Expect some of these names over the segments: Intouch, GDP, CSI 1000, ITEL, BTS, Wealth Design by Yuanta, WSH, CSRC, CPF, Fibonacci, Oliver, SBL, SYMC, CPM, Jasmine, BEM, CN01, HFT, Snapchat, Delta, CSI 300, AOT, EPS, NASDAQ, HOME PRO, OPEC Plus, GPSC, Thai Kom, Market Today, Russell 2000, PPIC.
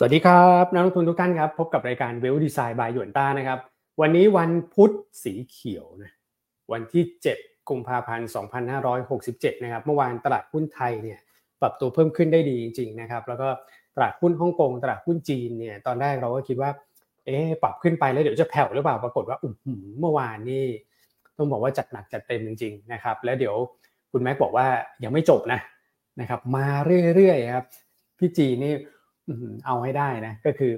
สวัสดีครับนักลงทุนทุกท่านครับพบกับรายการ Wealth Design by Yuanta นะครับวันนี้วันพุธสีเขียวนะวันที่7กุมภาพันธ์2567นะครับเมื่อวานตลาดหุ้นไทยเนี่ยปรับตัวเพิ่มขึ้นได้ดีจริงๆนะครับแล้วก็ตลาดหุ้นฮ่องกงตลาดหุ้นจีนเนี่ยตอนแรกเราก็คิดว่าปรับขึ้นไปแล้วเดี๋ยวจะแผ่วหรือเปล่าปรากฏว่าเมื่อวานนี่ต้องบอกว่าจัดหนักจัดเต็มจริงๆนะครับแล้วเดี๋ยวคุณแม็กบอกว่ายังไม่จบนะครับมาเรื่อยๆครับพี่จีนี่เอาให้ได้นะก็คือ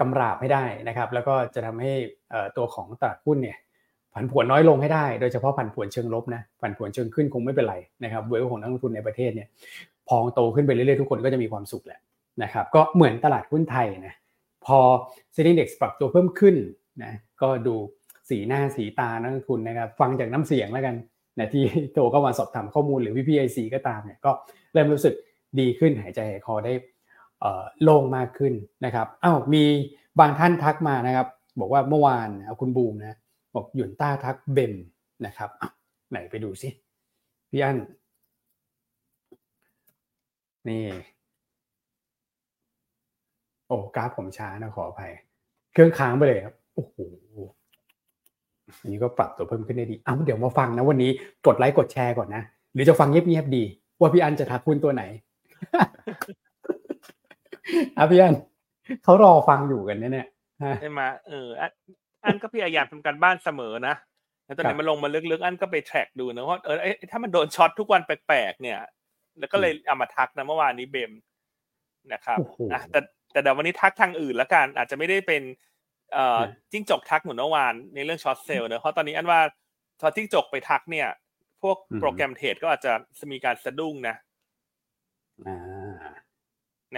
กำราบให้ได้นะครับแล้วก็จะทำให้ตัวของตลาดหุ้นเนี่ยผันผวนน้อยลงให้ได้โดยเฉพาะผันผวนเชิงลบนะผันผวนเชิงขึ้นคงไม่เป็นไรนะครับเวลของนักลงทุนในประเทศเนี่ยพองโตขึ้นไปเรื่อยๆทุกคนก็จะมีความสุขแหละนะครับก็เหมือนตลาดหุ้นไทยนะพอ SET Index ปรับตัวเพิ่มขึ้นนะก็ดูสีหน้าสีตานักลงทุนนะครับฟังจากน้ำเสียงแล้วกันนะที่โทรเข้ามาสอบถามข้อมูลหรือ PPIC ก็ตามเนี่ยก็เริ่มรู้สึกดีขึ้นหายใจหายคอได้ลงมากขึ้นนะครับอ้าวมีบางท่านทักมานะครับบอกว่าเมื่อวานคุณบูมนะบอกหยุนต้าทักเบมนะครับไหนไปดูสิพี่อั้นนี่โอ้กราฟผมช้านะขออภัยเครื่องค้างไปเลยครับโอ้โหอันนี้ก็ปรับตัวเพิ่มขึ้นได้ดีอ้าวเดี๋ยวมาฟังนะวันนี้กดไลค์กดแชร์ก่อนนะหรือจะฟังเงียบๆดีว่าพี่อั้นจะทักหุ้นตัวไหนพี่อันเขารอฟังอยู่กันเนี่ยใช่ไหมอันก็พยายามทำการบ้านเสมอนะแล้วตอนนี้มันลงมาลึกๆอันก็ไปแทร็กดูนะว่าถ้ามันโดนช็อตทุกวันแปลกๆเนี่ยแล้วก็เลยเอามาทักนะเมื่อวานนี้เบมนะครับแต่เดี๋ยววันนี้ทักทางอื่นละกันอาจจะไม่ได้เป็นจิ้งจกทักเหมือนเมื่อวานในเรื่องช็อตเซลล์เนอะเพราะตอนนี้อันว่าพอจิ้งจกไปทักเนี่ยพวกโปรแกรมเทรดก็อาจจะมีการสะดุ้งน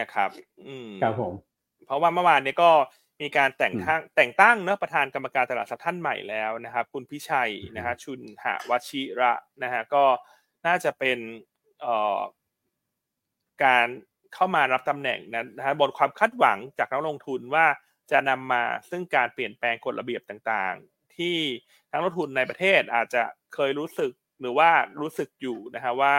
ะครับครับผมเพราะว่าเมื่อวานนี้ก็มีการแต่งตั้งเนอะประธานกรรมการตลาดทรัพย์ท่านใหม่แล้วนะครับคุณพิชัยนะฮะชุนหวชิระนะฮะก็น่าจะเป็นการเข้ามารับตำแหน่งนะฮะบนความคาดหวังจากนักลงทุนว่าจะนำมาซึ่งการเปลี่ยนแปลงกฎระเบียบต่างๆที่นักลงทุนในประเทศอาจจะเคยรู้สึกหรือว่ารู้สึกอยู่นะฮะว่า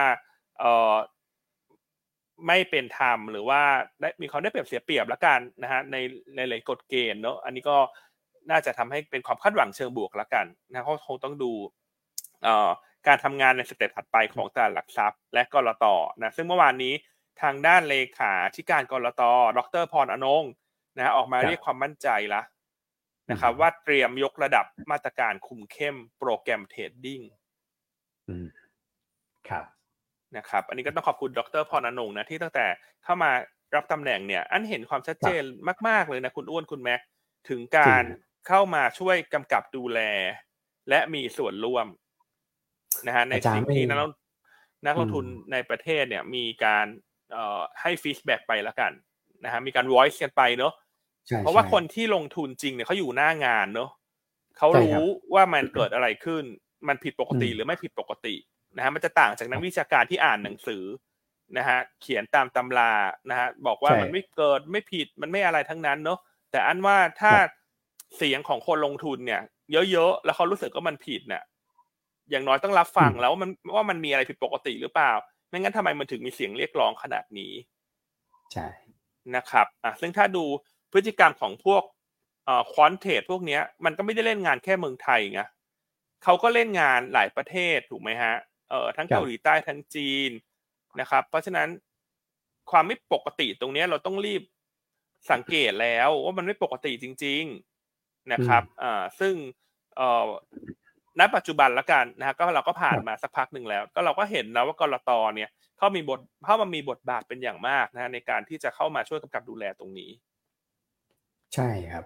ไม่เป็นธรรมหรือว่าได้มีความได้เปรียบเสียเปรียบละกันนะฮะในหลายกฎเกณฑ์เนาะอันนี้ก็น่าจะทำให้เป็นความคาดหวังเชิงบวกละกันนะคงต้องดูการทำงานในสเต็ปถัดไปของตลาดหลักทรัพย์และกลต.นะซึ่งเมื่อวานนี้ทางด้านเลขาธิการกลต.ดร.พรอนงค์นะออกมาเรียกความมั่นใจละนะครับว่าเตรียมยกระดับมาตรการคุมเข้มโปรแกรมเทรดดิ้งครับนะครับอันนี้ก็ต้องขอบคุณดร.พรอนงค์นะที่ตั้งแต่เข้ามารับตำแหน่งเนี่ยอันเห็นความชัดเจนมากๆเลยนะคุณอ้วนคุณแม็กถึงการเข้ามาช่วยกำกับดูแลและมีส่วนร่วมนะฮะในสิ่งที่นักลงทุนในประเทศเนี่ยมีการให้ฟีดแบ็กไปแล้วกันนะฮะมีการ voice กันไปเนาะเพราะว่าคนที่ลงทุนจริงเนี่ยเขาอยู่หน้างานเนาะเขารู้ว่ามันเกิดอะไรขึ้นมันผิดปกติหรือไม่ผิดปกตินะฮะมันจะต่างจากนักวิชาการที่อ่านหนังสือนะฮะเขียนตามตำรานะฮะบอกว่ามันไม่เกิดไม่ผิดมันไม่อะไรทั้งนั้นเนาะแต่อันว่าถ้าเสียงของคนลงทุนเนี่ยเยอะๆแล้วเขารู้สึกว่ามันผิดเนี่ยอย่างน้อยต้องรับฟังแล้วว่ามันมีอะไรผิดปกติหรือเปล่าไม่งั้นทำไมมันถึงมีเสียงเรียกร้องขนาดนี้ใช่นะครับซึ่งถ้าดูพฤติกรรมของพวกคอนเทนต์พวกเนี้ยมันก็ไม่ได้เล่นงานแค่เมืองไทยไงเขาก็เล่นงานหลายประเทศถูกไหมฮะทั้งเกาหลีใต้ทั้งจีนนะครับเพราะฉะนั้นความไม่ปกติตรงนี้เราต้องรีบสังเกตแล้วว่ามันไม่ปกติจริงๆนะครับซึ่งณปัจจุบันละกันนะฮะก็เราก็ผ่านมาสักพักหนึ่งแล้วก็เราก็เห็นนะว่ากลต.เนี่ยเข้ามามีบทบาทเป็นอย่างมากนะในการที่จะเข้ามาช่วยกำกับดูแลตรงนี้ใช่ครับ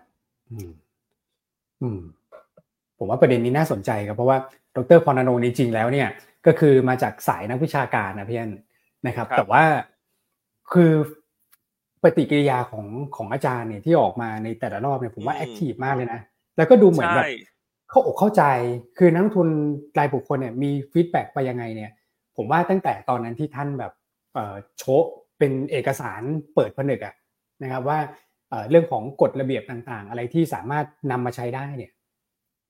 ผมว่าประเด็นนี้น่าสนใจครับเพราะว่าดร.พรอนงค์จริงๆแล้วเนี่ยก็คือมาจากสายนักวิชาการนะเพื่อนนะครับแต่ว่าคือปฏิกิริยาของอาจารย์เนี่ยที่ออกมาในแต่ละรอบเนี่ยผมว่าแอคทีฟมากเลยนะแล้วก็ดูเหมือนแบบเข้าใจคือนักทุนรายบุคคลเนี่ยมีฟีดแบ็กไปยังไงเนี่ยผมว่าตั้งแต่ตอนนั้นที่ท่านแบบโชว์เป็นเอกสารเปิดผนึกอะนะครับว่าเรื่องของกฎระเบียบต่างๆอะไรที่สามารถนำมาใช้ได้เนี่ย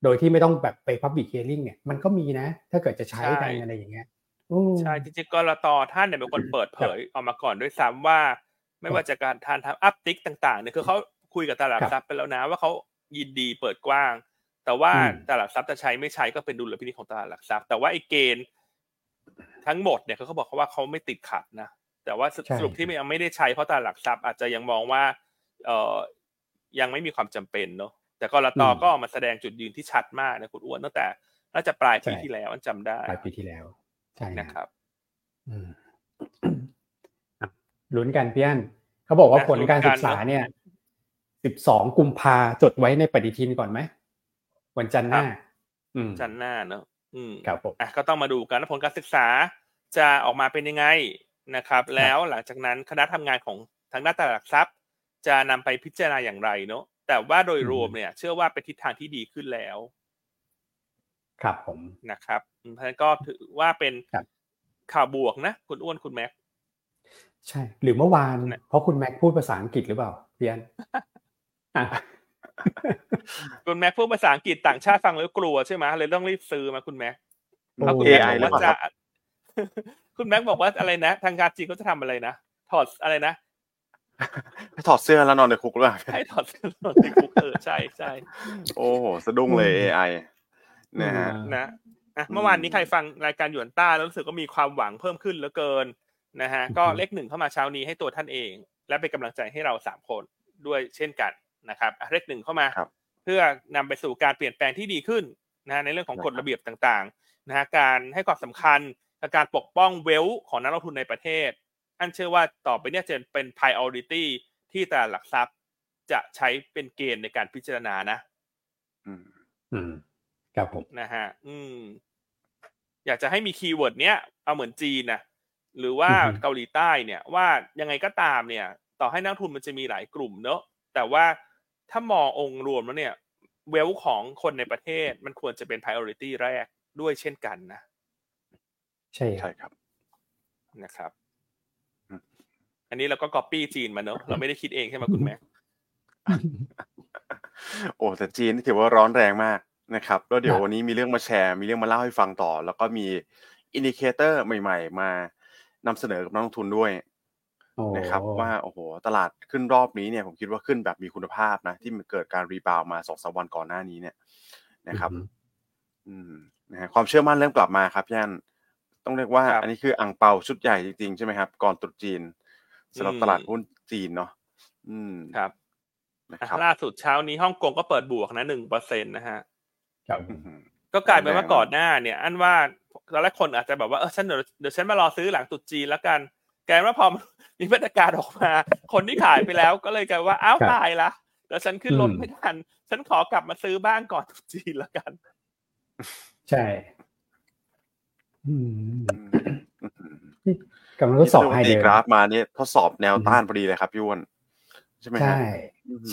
โดยที่ไม่ต้องแบบไป public hearing เนี่ยมันก็มีนะถ้าเกิดจะใช้กันอะไรอย่างเงี้ยใช่จริงๆกลต.ท่านเนี่ยเป็นคนเปิดเผยออกมาก่อนด้วยซ้ำว่า ไม่ว่าจากการทานทำอัพติกต่างๆเนี่ยคือเขาคุยกับตลาดทรัพย์ไปแล้วนะว่าเขายินดีเปิดกว้างแต่ว่าตลาดทรัพย์จะใช้ไม่ใช้ก็เป็นดุลพินิจของตลาดหลักทรัพย์แต่ว่าไอ้เกณฑ์ทั้งหมดเนี่ยเขาบอกว่าเขาไม่ติดขัดนะแต่ว่าสรุปที่ไม่ได้ใช้เพราะตลาดหลักทรัพย์อาจจะยังมองว่ายังไม่มีความจำเป็นเนาะแต่ก.ล.ต.ก็มาแสดงจุดยืนที่ชัดมากนะคุณอ้วนตั้งแต่น่าจะปลายปีที่แล้วจำได้ปลายปีที่แล้วใช่นะครับลุ้นกันพี่อั้นเขาบอกว่าผลการศึกษาเนี่ย12กุมภาจดไว้ในปฏิทินก่อนไหมวันจันทร์หน้าจันทร์หน้าเนอะครับผมก็ต้องมาดูกันว่าผลการศึกษาจะออกมาเป็นยังไงนะครับแล้วหลังจากนั้นคณะทำงานของทางด้านตลาดหลักทรัพย์จะนำไปพิจารณาอย่างไรเนาะแต่ว่าโดยรวมเนี่ยเชื่อว่าเป็นทิศทางที่ดีขึ้นแล้วครับผมนะครับเพราะฉะนั้นก็ถือว่าเป็นข่าวบวกนะคุณอ้วนคุณแม็กใช่หรือเมื่อวานเพราะคุณแม็กพูดภาษาอังกฤษหรือเปล่าเรียนคุณแม็กพูดภาษาอังกฤษต่างชาติฟังแล้วกลัวใช่ไหมเลยต้องรีบซื้อมาคุณแม็กเอาคุณแม็กบอกว่าจะคุณแม็กบอกว่าอะไรนะทางการจีนเขาจะทำอะไรนะถอดอะไรนะให้ถอดเสื้อแล้วนอนในคุกหรือเปล่าให้ถอดเสื้อนอนในคุกใช่ใช่โอ้โหสะดุ้งเลย AI นะฮะนะเมื่อวานนี้ใครฟังรายการหยวนต้าแล้วรู้สึกว่ามีความหวังเพิ่มขึ้นเหลือเกินนะฮะก็เลข1เข้ามาเช้านี้ให้ตัวท่านเองและเป็นกำลังใจให้เรา3คนด้วยเช่นกันนะครับเลข1เข้ามาเพื่อนำไปสู่การเปลี่ยนแปลงที่ดีขึ้นนะในเรื่องของกฎระเบียบต่างๆนะฮะการให้ความสำคัญกับการปกป้องเวลท์ของนักลงทุนในประเทศอันเชื่อว่าต่อไปเนี่ยจะเป็น priority ที่ตลาดหลักทรัพย์จะใช้เป็นเกณฑ์ในการพิจารณานะครับผมนะฮะอยากจะให้มีคีย์เวิร์ดเนี้ยเอาเหมือนจีนนะหรือว่าเกาหลีใต้เนี่ยว่ายังไงก็ตามเนี่ยต่อให้นักทุนมันจะมีหลายกลุ่มเนอะแต่ว่าถ้ามององค์รวมแล้วเนี่ยเวลของคนในประเทศมันควรจะเป็น priority แรกด้วยเช่นกันนะใช่ครับนะครับอันนี้เราก็ copy จีนมาเนอะเราไม่ได้คิดเองใช่ไหมคุณแม็กโอ้แต่จีนถือว่าร้อนแรงมากนะครับแล้วเดี๋ยววันนี้มีเรื่องมาแชร์มีเรื่องมาเล่าให้ฟังต่อแล้วก็มีอินดิเคเตอร์ใหม่ๆมานำเสนอกับนักลงทุนด้วยนะครับว่าโอ้โหตลาดขึ้นรอบนี้เนี่ยผมคิดว่าขึ้นแบบมีคุณภาพนะที่มันเกิดการรีบาวมา 2-3 วันก่อนหน้านี้เนี่ยนะครับนะฮะความเชื่อมั่นเริ่มกลับมาครับย่านต้องเรียกว่าอันนี้คืออั่งเปาชุดใหญ่จริงๆใช่ไหมครับก่อนตรุษจีนสำหรับตลาดหุ้นจีนเนาะครับล่าสุดเช้านี้ฮ่องกงก็เปิดบวกนะ 1% นะฮะก็กลายเป็นว่าก่อนหน้าเนี่ยอันว่าตอนแรกคนอาจจะแบบว่าฉันเดี๋ยวฉันมารอซื้อหลังตรุษจีนแล้วกันกลายว่าพอมีมาตรการออกมาคนที่ขายไปแล้วก็เลยกลายว่าอ้าวตายละแล้วฉันขึ้นรถไม่ทันฉันขอกลับมาซื้อบ้างก่อนตรุษจีนแล้วกันใช่กำลังทดสอบไฮเดรกราฟมานี่ทดสอบแนวต้านพอดีเลยครับพี่อ้วนใช่ไหมครับ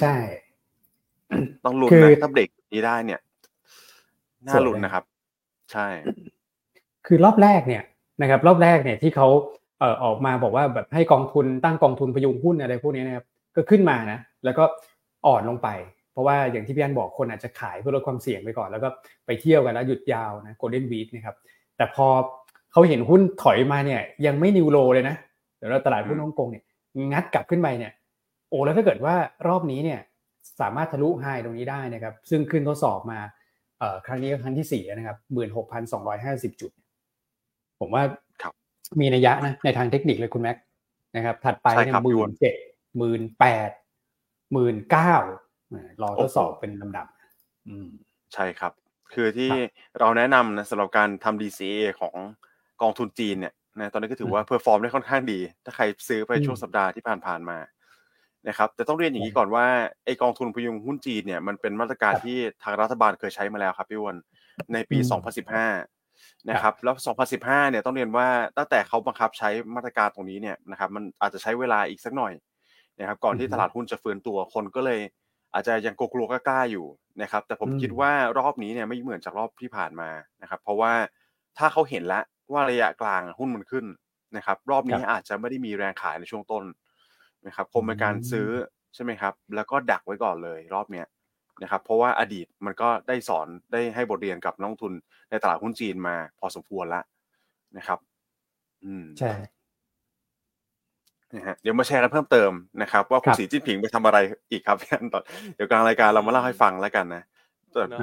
ใช่ต้องลุ้นนะถ้าเบรกนี้ได้เนี่ยน่าลุ้นนะครับใช่คือรอบแรกเนี่ยนะครับรอบแรกเนี่ยที่เขาออกมาบอกว่าแบบให้กองทุนตั้งกองทุนพยุงหุ้นอะไรพวกนี้นะครับก็ขึ้นมานะแล้วก็อ่อนลงไปเพราะว่าอย่างที่พี่อันบอกคนอาจจะขายเพื่อลดความเสี่ยงไปก่อนแล้วก็ไปเที่ยวกันแล้วหยุดยาวนะโกลเด้นวีคนะครับแต่พอเขาเห็นหุ้นถอยมาเนี่ยยังไม่นิวโลเลยนะเดี๋ยวเราตลาดหุ้นฮ่องกงเนี่ยงัดกลับขึ้นไปเนี่ยโอ้แล้วถ้าเกิดว่ารอบนี้เนี่ยสามารถทะลุไฮตรงนี้ได้นะครับซึ่งขึ้นทดสอบมาครั้งนี้ครั้งที่4นะครับ 16,250 จุดผมว่ามีนัยยะนะในทางเทคนิคเลยคุณแม็กนะครับถัดไปเนี่ย 17,000 18,000 19,000 รอทดสอบเป็นลำดับใช่ครับคือที่เราแนะนำนะสำหรับการทำ DCA ของกองทุนจีนเนี่ยนะตอนนี้ก็ถือว่าเพอร์ฟอร์มได้ค่อนข้างดีถ้าใครซื้อไปช่วงสัปดาห์ที่ผ่านๆมานะครับแต่ต้องเรียนอย่างนี้ก่อนว่าไอกองทุนพยุงหุ้นจีนเนี่ยมันเป็นมาตรการที่ทางรัฐบาลเคยใช้มาแล้วครับพี่อ้วนในปี2015นะครับแล้ว2015เนี่ยต้องเรียนว่าตั้งแต่เขาบังคับใช้มาตรการตรงนี้เนี่ยนะครับมันอาจจะใช้เวลาอีกสักหน่อยนะครับก่อนที่ตลาดหุ้นจะฟื้นตัวคนก็เลยอาจจะยังกลัวกล้าอยู่นะครับแต่ผมคิดว่ารอบนี้เนี่ยไม่เหมือนจากรอบที่ผ่านมานะครับเพราะว่าถ้าเขาเห็นแล้วว่าระยะกลางหุ้นมันขึ้นนะครับรอบนี้อาจจะไม่ได้มีแรงขายในช่วงต้นนะครับคงเป็นการซื้อใช่ไหมครับแล้วก็ดักไว้ก่อนเลยรอบเนี้ยนะครับเพราะว่าอดีตมันก็ได้สอนได้ให้บทเรียนกับนักลงทุนในตลาดหุ้นจีนมาพอสมควรละนะครับใช่ นะฮะเดี๋ยวมาแชร์กันเพิ่มเติมนะครับว่าคุณสีจิ้นผิงไปทำอะไรอีกครับพี่อันตอนเดี๋ยวกลางรายการเรามาเล่าให้ฟังแล้วกันนะ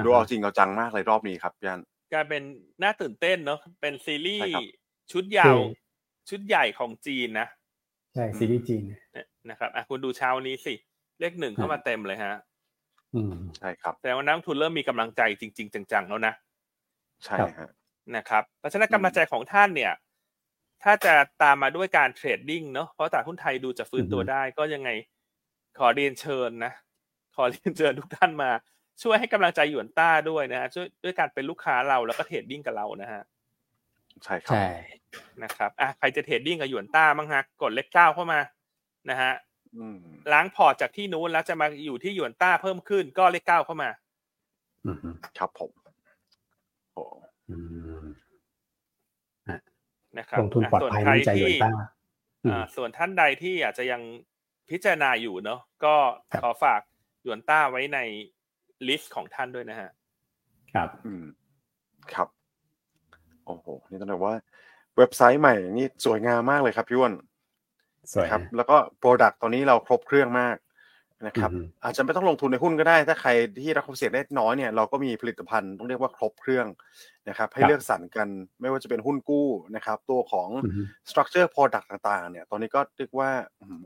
ดูเอาจริงเอาจังมากเลยรอบนี้ครับพี่อันกลายเป็นน่าตื่นเต้นเนาะเป็นซีรีส์ชุดยาวชุดใหญ่ของจีนนะใช่ซีรีส์จีนนะครับอ่ะคุณดูเช้านี้สิเลขหนึ่งเข้ามาเต็มเลยฮะใช่ครับแต่ว่านักทุนเริ่มมีกำลังใจจริงๆจังๆแล้วนะใช่ฮะนะครับเพราะฉะนั้นกำลังใจของท่านเนี่ยถ้าจะตามมาด้วยการเทรดดิ้งเนาะเพราะตลาดหุ้นไทยดูจะฟื้นตัวได้ก็ยังไงขอเรียนเชิญนะขอเรียนเชิญทุกท่านมาช่วยให้กำลังใจหยวนต้าด้วยนะช่วยด้วยการเป็นลูกค้าเราแล้วก็เทรดดิ้งกับเรานะฮะใช่ครับใช่นะครับอ่ะใครจะเทรดดิ้งกับหยวนต้าบ้างฮะกดเลข9เข้ามานะฮะล้างพอร์ตจากที่นู้นแล้วจะมาอยู่ที่หยวนต้าเพิ่มขึ้นก็เลข9เข้ามาครับผมโอ้นะครับลงทุนปลอดภัยในใจหยวนต้าส่วนท่านใดที่อาจจะยังพิจารณาอยู่เนาะก็ขอฝากหยวนต้าไว้ในลิสต์ของท่านด้วยนะฮะครับครับโอ้โหนี่ต้องบอกว่าเว็บไซต์ใหม่นี่สวยงามมากเลยครับพี่อ้วนสวยครับแล้วก็โปรดักต์ตอนนี้เราครบเครื่องมากนะครับอาจจะไม่ต้องลงทุนในหุ้นก็ได้ถ้าใครที่รับความเสี่ยงได้น้อยเนี่ยเราก็มีผลิตภัณฑ์ต้องเรียกว่าครบเครื่องนะครับให้เลือกสรรกันไม่ว่าจะเป็นหุ้นกู้นะครับตัวของ structure product ต่างๆเนี่ยตอนนี้ก็เรียกว่า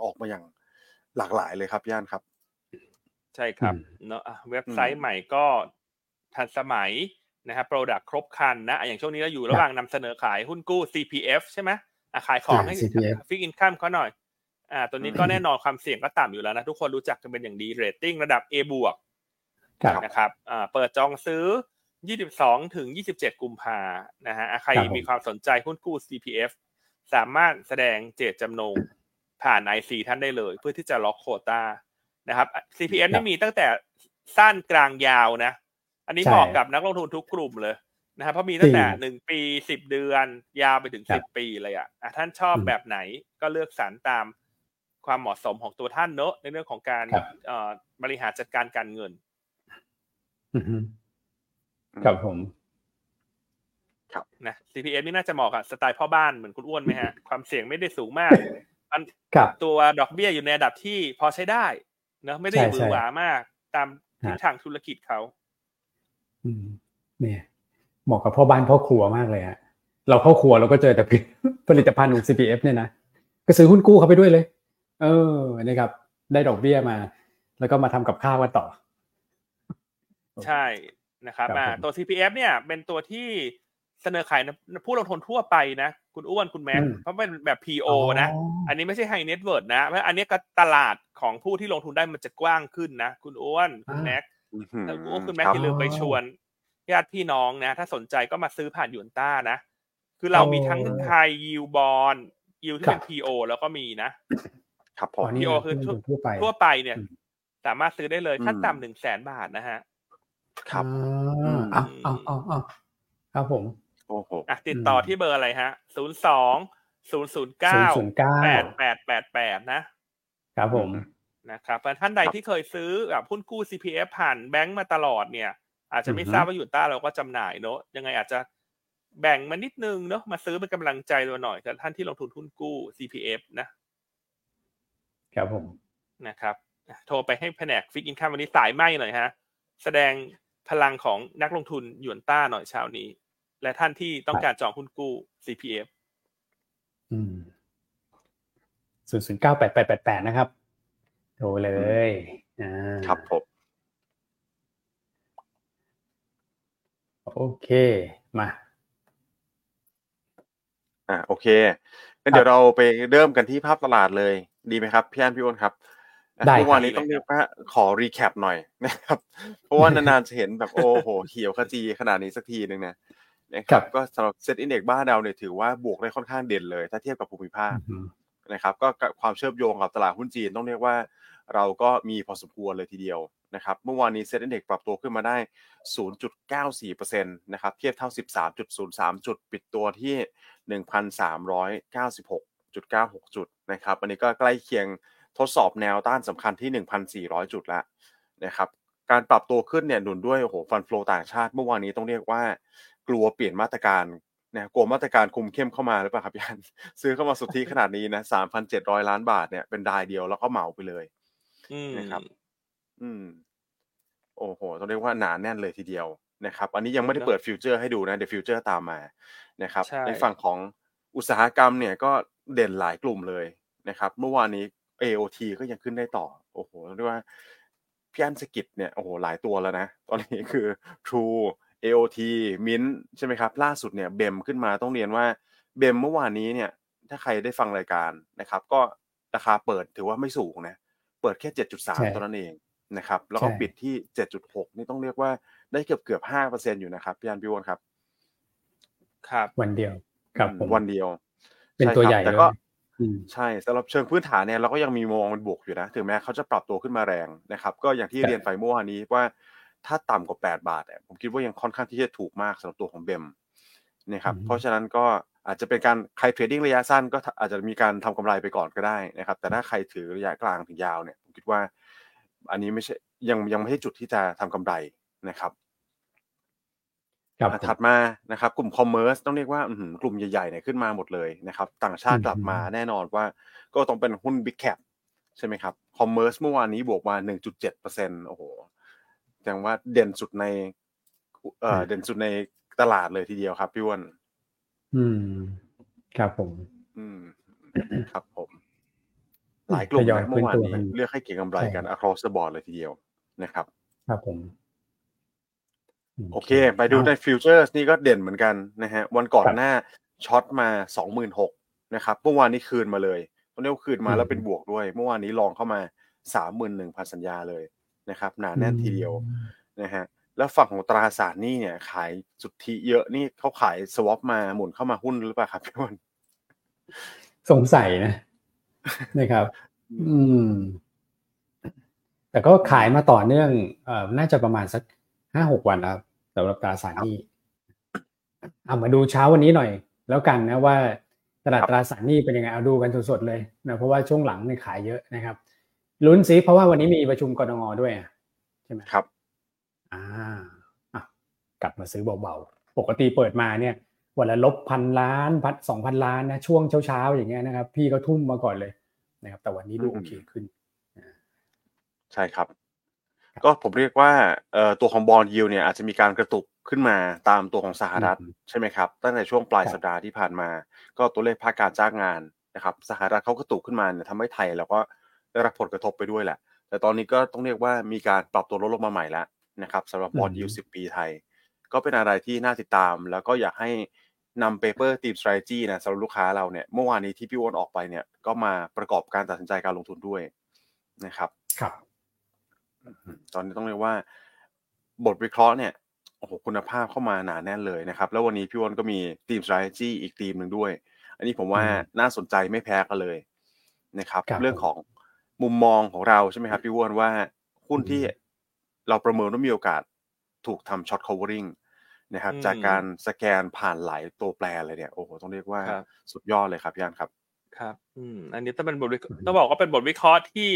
ออกมาอย่างหลากหลายเลยครับย่านครับใช่ครับเนาะเว็บไซต์ใหม่ก็ทันสมัยนะครับ product ครบครันนะอย่างช่วงนี้เราอยู่ระหว่างนำเสนอขายหุ้นกู้ CPF ใช่ไหมขายของให้ fixed income เขาหน่อยตัวนี้ก็แน่นอนความเสี่ยงก็ต่ำอยู่แล้วนะทุกคนรู้จักกันเป็นอย่างดีเรตติ้งระดับ A บวกนะครับเปิดจองซื้อ22ถึง27กุมภาพันธ์นะฮะใครมีความสนใจหุ้นกู้ CPF สามารถแสดงเจตจำนงผ่าน IC ท่านได้เลยเพื่อที่จะล็อกโควต้านะครับ CPF นี่มีตั้งแต่สั้นกลางยาวนะอันนี้เหมาะกับนักลงทุนทุกกลุ่มเลยนะครับเพราะมีตั้งแต่1ปี10เดือนยาวไปถึง10ปีเลยอ่ะท่านชอบแบบไหนก็เลือกสรรตามความเหมาะสมของตัวท่านเนอะในเรื่องของการบริหารจัดการการเงินครับผมครับนะ CPM นี่น่าจะเหมาะกับสไตล์พ่อบ้านเหมือนคุณอ้วนไหมฮะความเสี่ยงไม่ได้สูงมากตัวดอกเบี้ยอยู่ในระดับที่พอใช้ได้เนอะไม่ได้หวือหวามากตามทิศทางธุรกิจเขาเนี่ยเหมาะกับพ่อบ้านพ่อครัวมากเลยฮะเราเข้าครัวเราก็เจอแต่ผลิตภัณฑ์ของ CPF เนี่ยนะก็ซื้อหุ้นกู้เข้าไปด้วยเลยนะครับได้ดอกเบี้ยมาแล้วก็มาทำกับข้าวกันต่อใช่นะครับตัว CPF เนี่ยเป็นตัวที่เสนอขายผู้ลงทุนทั่วไปนะคุณอ้วนคุณแม็กเพราะเป็นแบบ PO นะอันนี้ไม่ใช่ High Net Worth นะเพราะอันนี้ก็ตลาดของผู้ที่ลงทุนได้มันจะกว้างขึ้นนะคุณอ้วนคุณแม็กแล้วคุณอ้วนคุณแม็กอย่าลืมไปชวนญาติพี่น้องนะถ้าสนใจก็มาซื้อผ่านยูนต้านะคือเรามีทั้ง High Yield Bond Yield ที่เป็น PO แล้วก็มีนะครับผม PO คือทั่วไปเนี่ยสามารถซื้อได้เลยขั้นต่ำ 100,000 บาทนะฮะครับครับผมโอ้โหติดต่อที่เบอร์อะไรฮะ02-009-8888นะครับผมนะครับท่านใดที่เคยซื้อแบบหุ้นกู้ CPF ผ่านแบงค์มาตลอดเนี่ยอาจจะไม่ทราบว่ายูนต้าเราก็จำหน่ายเนอะยังไงอาจจะแบ่งมานิดนึงเนอะมาซื้อเป็นกำลังใจเราหน่อยแต่ท่านที่ลงทุนหุ้นกู้ CPF นะครับผมนะครับโทรไปให้แผนกฟิกอินคัมวันนี้สายไหมหน่อยฮะแสดงพลังของนักลงทุนหยวนต้าหน่อยเช้านี้และท่านที่ต้องการจองหุ้นกู้ CPF 009-8888นะครับโทรเลยครับผมโอเคมาโอเคงั้นเดี๋ยวเราไปเริ่มกันที่ภาพตลาดเลยดีไหมครับพี่อันพี่อ้นครับเมื่อวานนี้ต้องเรียกว่าขอรีแคปหน่อยนะครับเพราะว่านานๆจะเห็นแบบโอ้โหเขียวขจีขนาดนี้สักทีนึงนะครับก็สำหรับ SET Index บ้านเราเนี่ยถือว่าบวกได้ค่อนข้างเด่นเลยถ้าเทียบกับภูมิภาคนะครับก็ความเชื่อมโยงกับตลาดหุ้นจีนต้องเรียกว่าเราก็มีพอสมควรเลยทีเดียวนะครับเมื่อวานนี้ SET Index ปรับตัวขึ้นมาได้ 0.94% นะครับเทียบเท่า 13.03 จุดปิดตัวที่ 1,396.96 จุดนะครับอันนี้ก็ใกล้เคียงทดสอบแนวต้านสำคัญที่ 1,400 จุดแล้วนะครับการปรับตัวขึ้นเนี่ยหนุนด้วยฟันด์โฟลว์ต่างชาติเมื่อวานนี้ต้องเรียกว่ากลัวเปลี่ยนมาตรการ เนี่ยกลัวมาตรการคุมเข้มเข้ามาหรือเปล่าครับพี่อันซื้อเข้ามาสุทธิขนาดนี้นะ 3,700 ล้านบาทเนี่ยเป็นรายเดียวแล้วก็เหมาไปเลยนะครับโอ้โหต้องเรียกว่าหนาแน่นเลยทีเดียวนะครับอันนี้ยังไม่ได้เปิดฟิวเจอร์ให้ดูนะเดี๋ยวฟิวเจอร์ตามมานะครับในฝั่งของอุตสาหกรรมเนี่ยก็เด่นหลายกลุ่มเลยนะครับเมื่อวานนี้ AOT ก็ยังขึ้นได้ต่อโอ้โหต้องเรียกว่าพี่อันสกิดเนี่ยโอ้โหหลายตัวแล้วนะตอนนี้คือ True AOT Mint ใช่ไหมครับล่าสุดเนี่ย BEM ขึ้นมาต้องเรียนว่า BEM เมื่อวานนี้เนี่ยถ้าใครได้ฟังรายการนะครับก็ราคาเปิดถือว่าไม่สูงนะเปิดแค่ 7.3 เท่านั้นเองนะครับแล้วก็ปิดที่ 7.6 นี่ต้องเรียกว่าได้เกือบ 5% อยู่นะครับพี่อันพี่วอนครับครับวันเดียวครับวันเดียวเป็นตัวใหญ่แล้วก็ใช่สำหรับเชิงพื้นฐานเนี่ยเราก็ยังมีมองเป็นบวกอยู่นะถึงแม้เขาจะปรับตัวขึ้นมาแรงนะครับก็อย่างที่เรียนไปเมื่อวานนี้ว่าถ้าต่ำกว่า8บาทเนี่ยผมคิดว่ายังค่อนข้างที่จะถูกมากสำหรับตัวของ BEM นะครับเพราะฉะนั้นก็อาจจะเป็นการใครเทรดดิ้งระยะสั้นก็อาจจะมีการทำกำไรไปก่อนก็ได้นะครับแต่ถ้าใครถือระยะกลางถึงยาวเนี่ยผมคิดว่าอันนี้ไม่ใช่ยังไม่ใช่จุดที่จะทำกำไรนะครับถัดมานะครับกลุ่มคอมเมอร์สต้องเรียกว่ากลุ่มใหญ่ๆเนี่ยขึ้นมาหมดเลยนะครับต่างชาติกลับมาแน่นอนว่าก็ต้องเป็นหุ้น Big Cap ใช่ไหมครับคอมเมอร์สเมื่อวานนี้บวกมา 1.7% โอ้โหแสดงว่าเด่นสุดในตลาดเลยทีเดียวครับพี่อ้วนครับผมครับผมหลายกลุ่มเมื่อวานนี้เลือกให้เก็งกำไรกัน across the board เลยทีเดียวนะครับครับผมโอเคไปดูในฟิวเจอร์นี่ก็เด่นเหมือนกันนะฮะวันก่อนหน้าช็อตมา 26,000 นะครับเมื่อวานนี้คืนมาเลยตอนนี้คืนมาแล้วเป็นบวกด้วยเมื่อวานนี้ลองเข้ามา 31,000 สัญญาเลยนะครับหนาแน่นทีเดียวนะฮะแล้วฝั่งของตราสารนี่เนี่ยขายสุทธิเยอะนี่เขาขายสวอปมาหมุนเข้ามาหุ้นหรือเปล่าครับพี่วันสงสัยนะครับแต่ก็ขายมาต่อเนื่องน่าจะประมาณสัก5-6 วันแล้วสำหรับตราสารหนี้เอามาดูเช้าวันนี้หน่อยแล้วกันนะว่าตลาดตราสารหนี้เป็นยังไงเอาดูกันสดๆเลยนะเพราะว่าช่วงหลังเนี่ยขายเยอะนะครับลุ้นสิเพราะว่าวันนี้มีประชุมกนง.ด้วยใช่ไหมครับกลับมาซื้อเบาๆปกติเปิดมาเนี่ยวันละลบพันล้าน 2,000 ล้านนะช่วงเช้าๆอย่างเงี้ยนะครับพี่ก็ทุ่มมาก่อนเลยนะครับแต่วันนี้ดูโอเคขึ้นใช่ครับก็ผมเรียกว่าตัวของบอนด์ยิลด์เนี่ยอาจจะมีการกระตุกขึ้นมาตามตัวของสหรัฐใช่ไหมครับตั้งแต่ช่วงปลายสัปดาห์ที่ผ่านมาก็ตัวเลขภาคการจ้างงานนะครับสหรัฐเขากระตุกขึ้นมาเนี่ยทำให้ไทยเราก็ได้รับผลกระทบไปด้วยแหละแต่ตอนนี้ก็ต้องเรียกว่ามีการปรับตัวลดลงมาใหม่แล้วนะครับสำหรับบอนด์ยิลด์10 ปีไทยก็เป็นอะไรที่น่าติดตามแล้วก็อยากให้นำ paper team strategy นะสำหรับลูกค้าเราเนี่ยเมื่อวานนี้ที่พี่อ้วนออกไปเนี่ยก็มาประกอบการตัดสินใจการลงทุนด้วยนะครับครับตอนนี้ต้องเรียกว่าบทวิเคราะห์เนี่ยโอ้โหคุณภาพเข้ามาหนาแน่นเลยนะครับแล้ววันนี้พี่วอนก็มีทีม strategy อีกทีมหนึ่งด้วยอันนี้ผมว่าน่าสนใจไม่แพ้กันเลยนะครับเรื่องของมุมมองของเราใช่ไหมครับพี่วอนว่าหุ้นที่เราประเมินว่ามีโอกาสถูกทำ short covering นะครับจากการสแกนผ่านหลายตัวแปรเลยเนี่ยโอ้โหต้องเรียกว่าสุดยอดเลยครับพี่อันครับครับอันนี้ต้องเป็นบทต้องบอกว่าเป็นบทวิเคราะห์ที่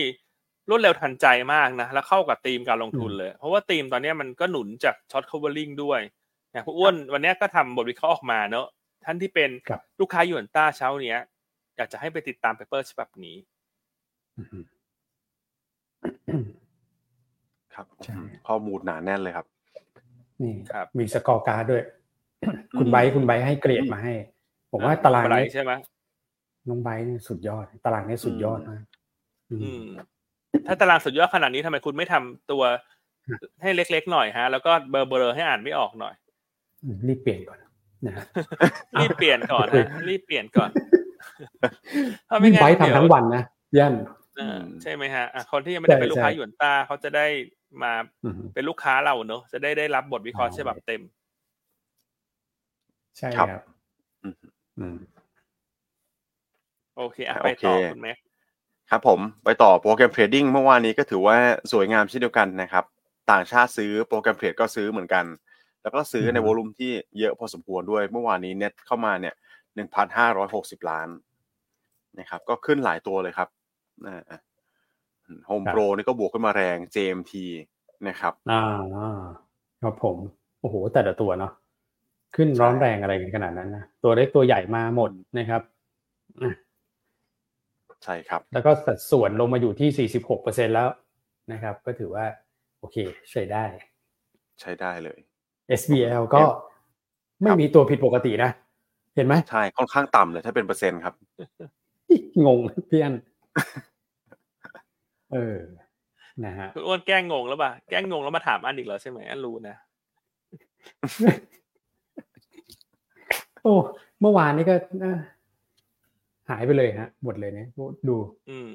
รวดเร็วทันใจมากนะแล้วเข้ากับธีมการลงทุนเลยเพราะว่าธีมตอนนี้มันก็หนุนจากช็อตคัฟเวอร์ลิงด้วยอย่างคุณอ้วนวันนี้ก็ทำบทวิเคราะห์ออกมาเนอะท่านที่เป็นลูกค้ายูนต้าเช้าเนี้ยอยากจะให้ไปติดตามเปเปอร์ฉบับนี้ครับข้อมูลหนาแน่นเลยครับนี่มีสกอร์การ์ดด้วยคุณไบค์ให้เกรดมาให้ผมว่าตลาดนี้ใช่ไหมน้องไบค์สุดยอดตลาดนี้สุดยอดมากถ้าตารางสุดยอดขนาดนี้ทำไมคุณไม่ทำตัวให้เล็กๆหน่อยฮะแล้วก็เบลอๆให้อ่านไม่ออกหน่อยรีบเปลี่ยนก่อนนะรีบเปลี่ยนก่อนถ้าไม่งั้นทำทั้งวันนะย่านใช่ไหมฮะคนที่ยังไม่ได้เป็นลูกค้าหยวนตาเขาจะได้มาเป็นลูกค้าเราเนอะจะได้รับบทวิเคราะห์ฉบับเต็มใช่ครับโอเคไปต่อคุณแม็กครับผมไปต่อโปรแกรมเทรดดิ้งเมื่อวานนี้ก็ถือว่าสวยงามเช่นเดียวกันนะครับต่างชาติซื้อโปรแกรมเทรดก็ซื้อเหมือนกันแล้วก็ซื้อในวอลุ่มที่เยอะพอสมควรด้วยเมื่อวานนี้เน็ตเข้ามาเนี่ย 1,560 ล้านนะครับก็ขึ้นหลายตัวเลยครับHOME PRO นี่ก็บวกขึ้นมาแรง JMT นะครับครับผมโอ้โหแต่ละตัวเนาะ ขึ้นร้อนแรงอะไรกันขนาดนั้นนะตัวเล็กตัวใหญ่มาหมดนะครับใช่ครับแล้วก็สัดส่วนลงมาอยู่ที่ 46% แล้วนะครับก็ถือว่าโอเคใช้ได้ใช้ได้เลย SBL ก็ไม่มีตัวผิดปกตินะเห็นไหมใช่ค่อนข้างต่ำเลยถ้าเป็นเปอร์เซ็นต์ครับงงเพี้ยนนะฮะคุณอ้วนแกล้งงงแล้วป่ะแกล้งงงแล้วมาถามอันอีกเหรอใช่ไหมอันรู้นะโอ้เมื่อวานนี้ก็หายไปเลยฮะหมดเลยเนี่ยดู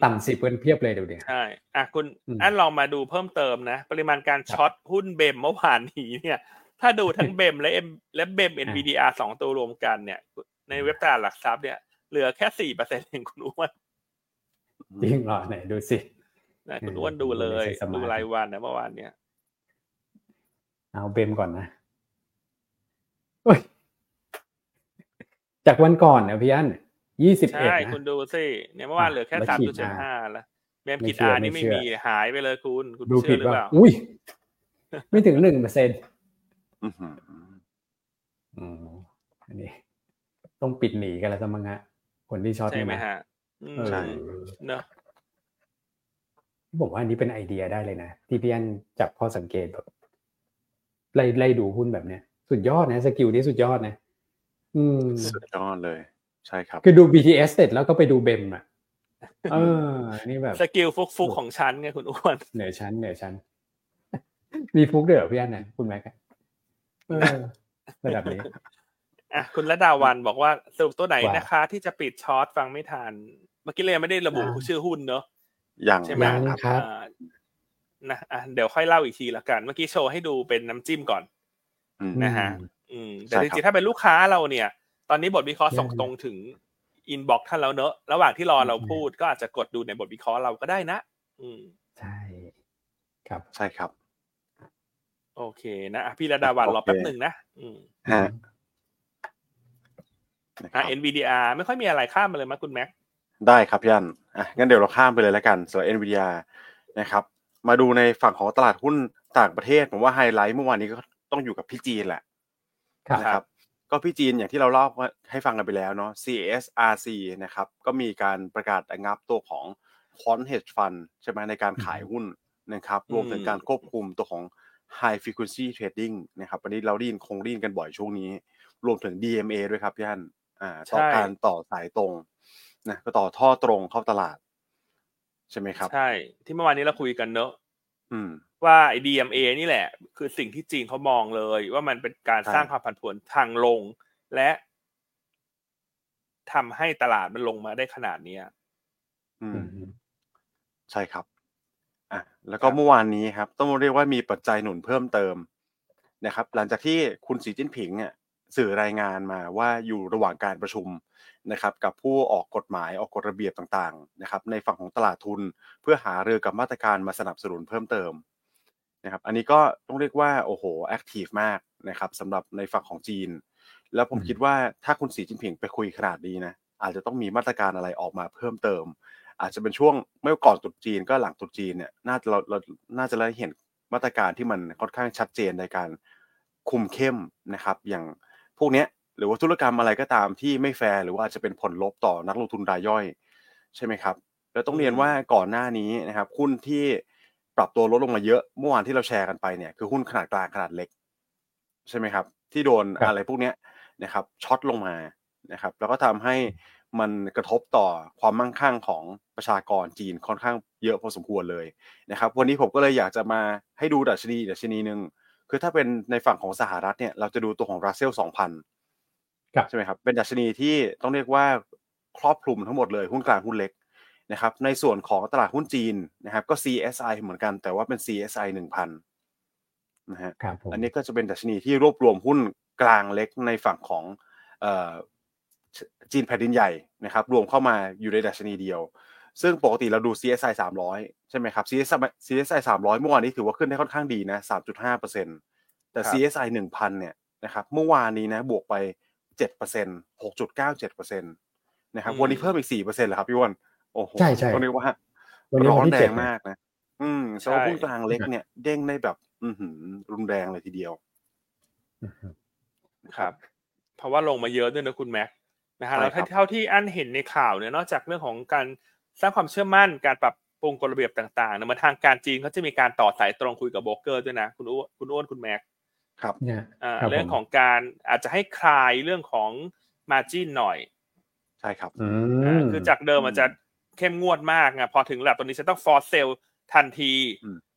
ต่ำ10เปอร์เซ็นต์เพียบเลยเดี๋ยวใช่อ่ะคุณอันลองมาดูเพิ่มเติมนะปริมาณการช็อตหุ้นเบมเมื่อวานนี้เนี่ยถ้าดูทั้งเบมและเบม NVDR 2ตัวรวมกันเนี่ยในเว็บตลาดหลักทรัพย์เนี่ยเหลือแค่ 4% เองคุณอ้วนจริงเหรอไหนดูสินะคุณอ้วนดูเลยดูรายวันนะเมื่อวานเนี่ยเอาเบมก่อนนะจากวันก่อนนะพี่อั้น21ใช่คุณดูสิเนี่ยเมื่อวานเหลือแค่ 3.5 แล้วเบมขีด R นี่ไม่มีหายไปเลยคุณดูผิดหรือเปล่าอุ้ยไม่ถึง 1% อันนี้ต้องปิดหนีกันแล้วซะมั้งฮะคนที่ช็อตใช่มั้ยฮะใช่เนาะผมว่าอันนี้เป็นไอเดียได้เลยนะที่พี่อั้นจับข้อสังเกตแบบไล่ดูหุ้นแบบเนี้ยสุดยอดนะสกิลนี้สุดยอดนะสุดยอดเลยใช่ครับคือดู BTS เสร็จแล้วก็ไปดูเบมอ่ะนี่แบบสกิลฟุกๆของฉันไงคุณอ้วนเหนือชั้นมีฟุกด้วยเหรอพี่อั้นน่ะคุณแม็กระดับนี้อ่ะคุณระดาวันบอกว่าสรุปตัวไหนนะคะที่จะปิดช็อตฟังไม่ทันเมื่อกี้เลยไม่ได้ระบุชื่อหุ้นเนาะอย่างใช่มั้ยครับนะอ่ะเดี๋ยวค่อยเล่าอีกทีละกันเมื่อกี้โชว์ให้ดูเป็นน้ำจิ้มก่อนนะฮะแต่จริงๆถ้าเป็นลูกค้าเราเนี่ยตอนนี้บทวิเคราะห์ส่งตรงถึงอินบ็อกซ์ท่านแล้วเนอะระหว่างที่รอเราพูดก็อาจจะกดดูในบทวิเคราะห์เราก็ได้นะใช่ครับใช่ครับโอเคนะพี่ระดาวันรอแป๊บนึงนะฮะNVDR ไม่ค่อยมีอะไรข้ามมาเลยมั้ยคุณแม็กได้ครับพี่อั้นงั้นเดี๋ยวเราข้ามไปเลยแล้วกันส่วน NVIDIA นะครับมาดูในฝั่งของตลาดหุ้นต่างประเทศผมว่าไฮไลท์เมื่อวานนี้ก็ต้องอยู่กับพี่จีนแหละนะครับก็พี่จีนอย่างที่เราเล่าให้ฟังกันไปแล้วเนาะ CSRC นะครับก็มีการประกาศระงับตัวของ Quant Hedge Fund ใช่ไหมในการขายหุ้นนะครับรวมถึงการควบคุมตัวของ High Frequency Trading นะครับวันนี้เราได้ยินกันบ่อยช่วงนี้รวมถึง DMA ด้วยครับพี่อั้นต้องการต่อสายตรงนะก็ต่อท่อตรงเข้าตลาดใช่ไหมครับใช่ที่เมื่อวานนี้เราคุยกันเนอะว่าไอ้ DMA นี่แหละคือสิ่งที่จีนเขามองเลยว่ามันเป็นการสร้างความผันผวนทางลงและทำให้ตลาดมันลงมาได้ขนาดนี้ใช่ครับแล้วก็เมื่อวานนี้ครับต้องเรียกว่ามีปัจจัยหนุนเพิ่มเติมนะครับหลังจากที่คุณสีจิ้นผิงเนี่ยสื่อรายงานมาว่าอยู่ระหว่างการประชุมนะครับกับผู้ออกกฎหมายออกกฎระเบียบต่างๆนะครับในฝั่งของตลาดทุนเพื่อหารือกับมาตรการมาสนับสนุนเพิ่มเติมนะครับอันนี้ก็ต้องเรียกว่าโอ้โหแอคทีฟมากนะครับสำหรับในฝั่งของจีนแล้วผมคิดว่าถ้าคุณสีจิ้นผิงไปคุยขนาดนี้นะอาจจะต้องมีมาตรการอะไรออกมาเพิ่มเติมอาจจะเป็นช่วงไม่ก่อนตรุษจีนก็หลังตรุษจีนเนี่ยน่าจะได้เห็นมาตรการที่มันค่อนข้างชัดเจนในการคุมเข้มนะครับอย่างพวกนี้หรือว่าธุรกรรมอะไรก็ตามที่ไม่แฟร์หรือว่าอาจจะเป็นผลลบต่อนักลงทุนรายย่อยใช่ไหมครับแล้วต้องเรียนว่าก่อนหน้านี้นะครับหุ้นที่ปรับตัวลดลงมาเยอะเมื่อวานที่เราแชร์กันไปเนี่ยคือหุ้นขนาดกลางขนาดเล็กใช่ไหมครับที่โดนอะไรพวกนี้นะครับช็อตลงมานะครับแล้วก็ทำให้มันกระทบต่อความมั่งคั่งของประชากรจีนค่อนข้างเยอะพอสมควรเลยนะครับวันนี้ผมก็เลยอยากจะมาให้ดูดัชนีนึงคือถ้าเป็นในฝั่งของสหรัฐเนี่ยเราจะดูตัวของ Russell 2000 ครับใช่ไหมครับเป็นดัชนีที่ต้องเรียกว่าครอบคลุมทั้งหมดเลยหุ้นกลางหุ้นเล็กนะครับในส่วนของตลาดหุ้นจีนนะครับก็ CSI เหมือนกันแต่ว่าเป็น CSI 1000 นะฮะอันนี้ก็จะเป็นดัชนีที่รวบรวมหุ้นกลางเล็กในฝั่งของจีนแผ่นดินใหญ่นะครับรวมเข้ามาอยู่ในดัชนีเดียวซึ่งปกติเราดู CSI 300 ใช่ไหมครับ CSI 300เมื่อวานนี้ถือว่าขึ้นได้ค่อนข้างดีนะ 3.5% แต่ CSI 1000 เนี่ยนะครับเมื่อวานนี้นะบวกไป 7% 6.97% นะครับวันนี้เพิ่มอีก 4% เหรอครับพี่อ้วนโอ้โหต้องเรียกว่าร้อนแรงมากนะสำหรับหุ้นกลางเล็กเนี่ยเด้งได้แบบรุนแรงเลยทีเดียว ครับเพราะว่าลงมาเยอะด้วยนะคุณแม็กนะฮะแล้วเท่าที่อันเห็นในข่าวเนี่ยนอกจากเรื่องของการสร้างความเชื่อมั่นการปรับปรุงกฎระเบียบต่างๆเนี่ยมาทางการจีนเขาจะมีการต่อสายตรงคุยกับโบรกเกอร์ด้วยนะคุณอ้วนคุณแม็กครับเนี่ยเรื่องของการอาจจะให้คลายเรื่องของ margin หน่อยใช่ครับคือจากเดิมอาจจะเข้มงวดมากไงพอถึงระดับตอนนี้จะต้อง force sell ทันที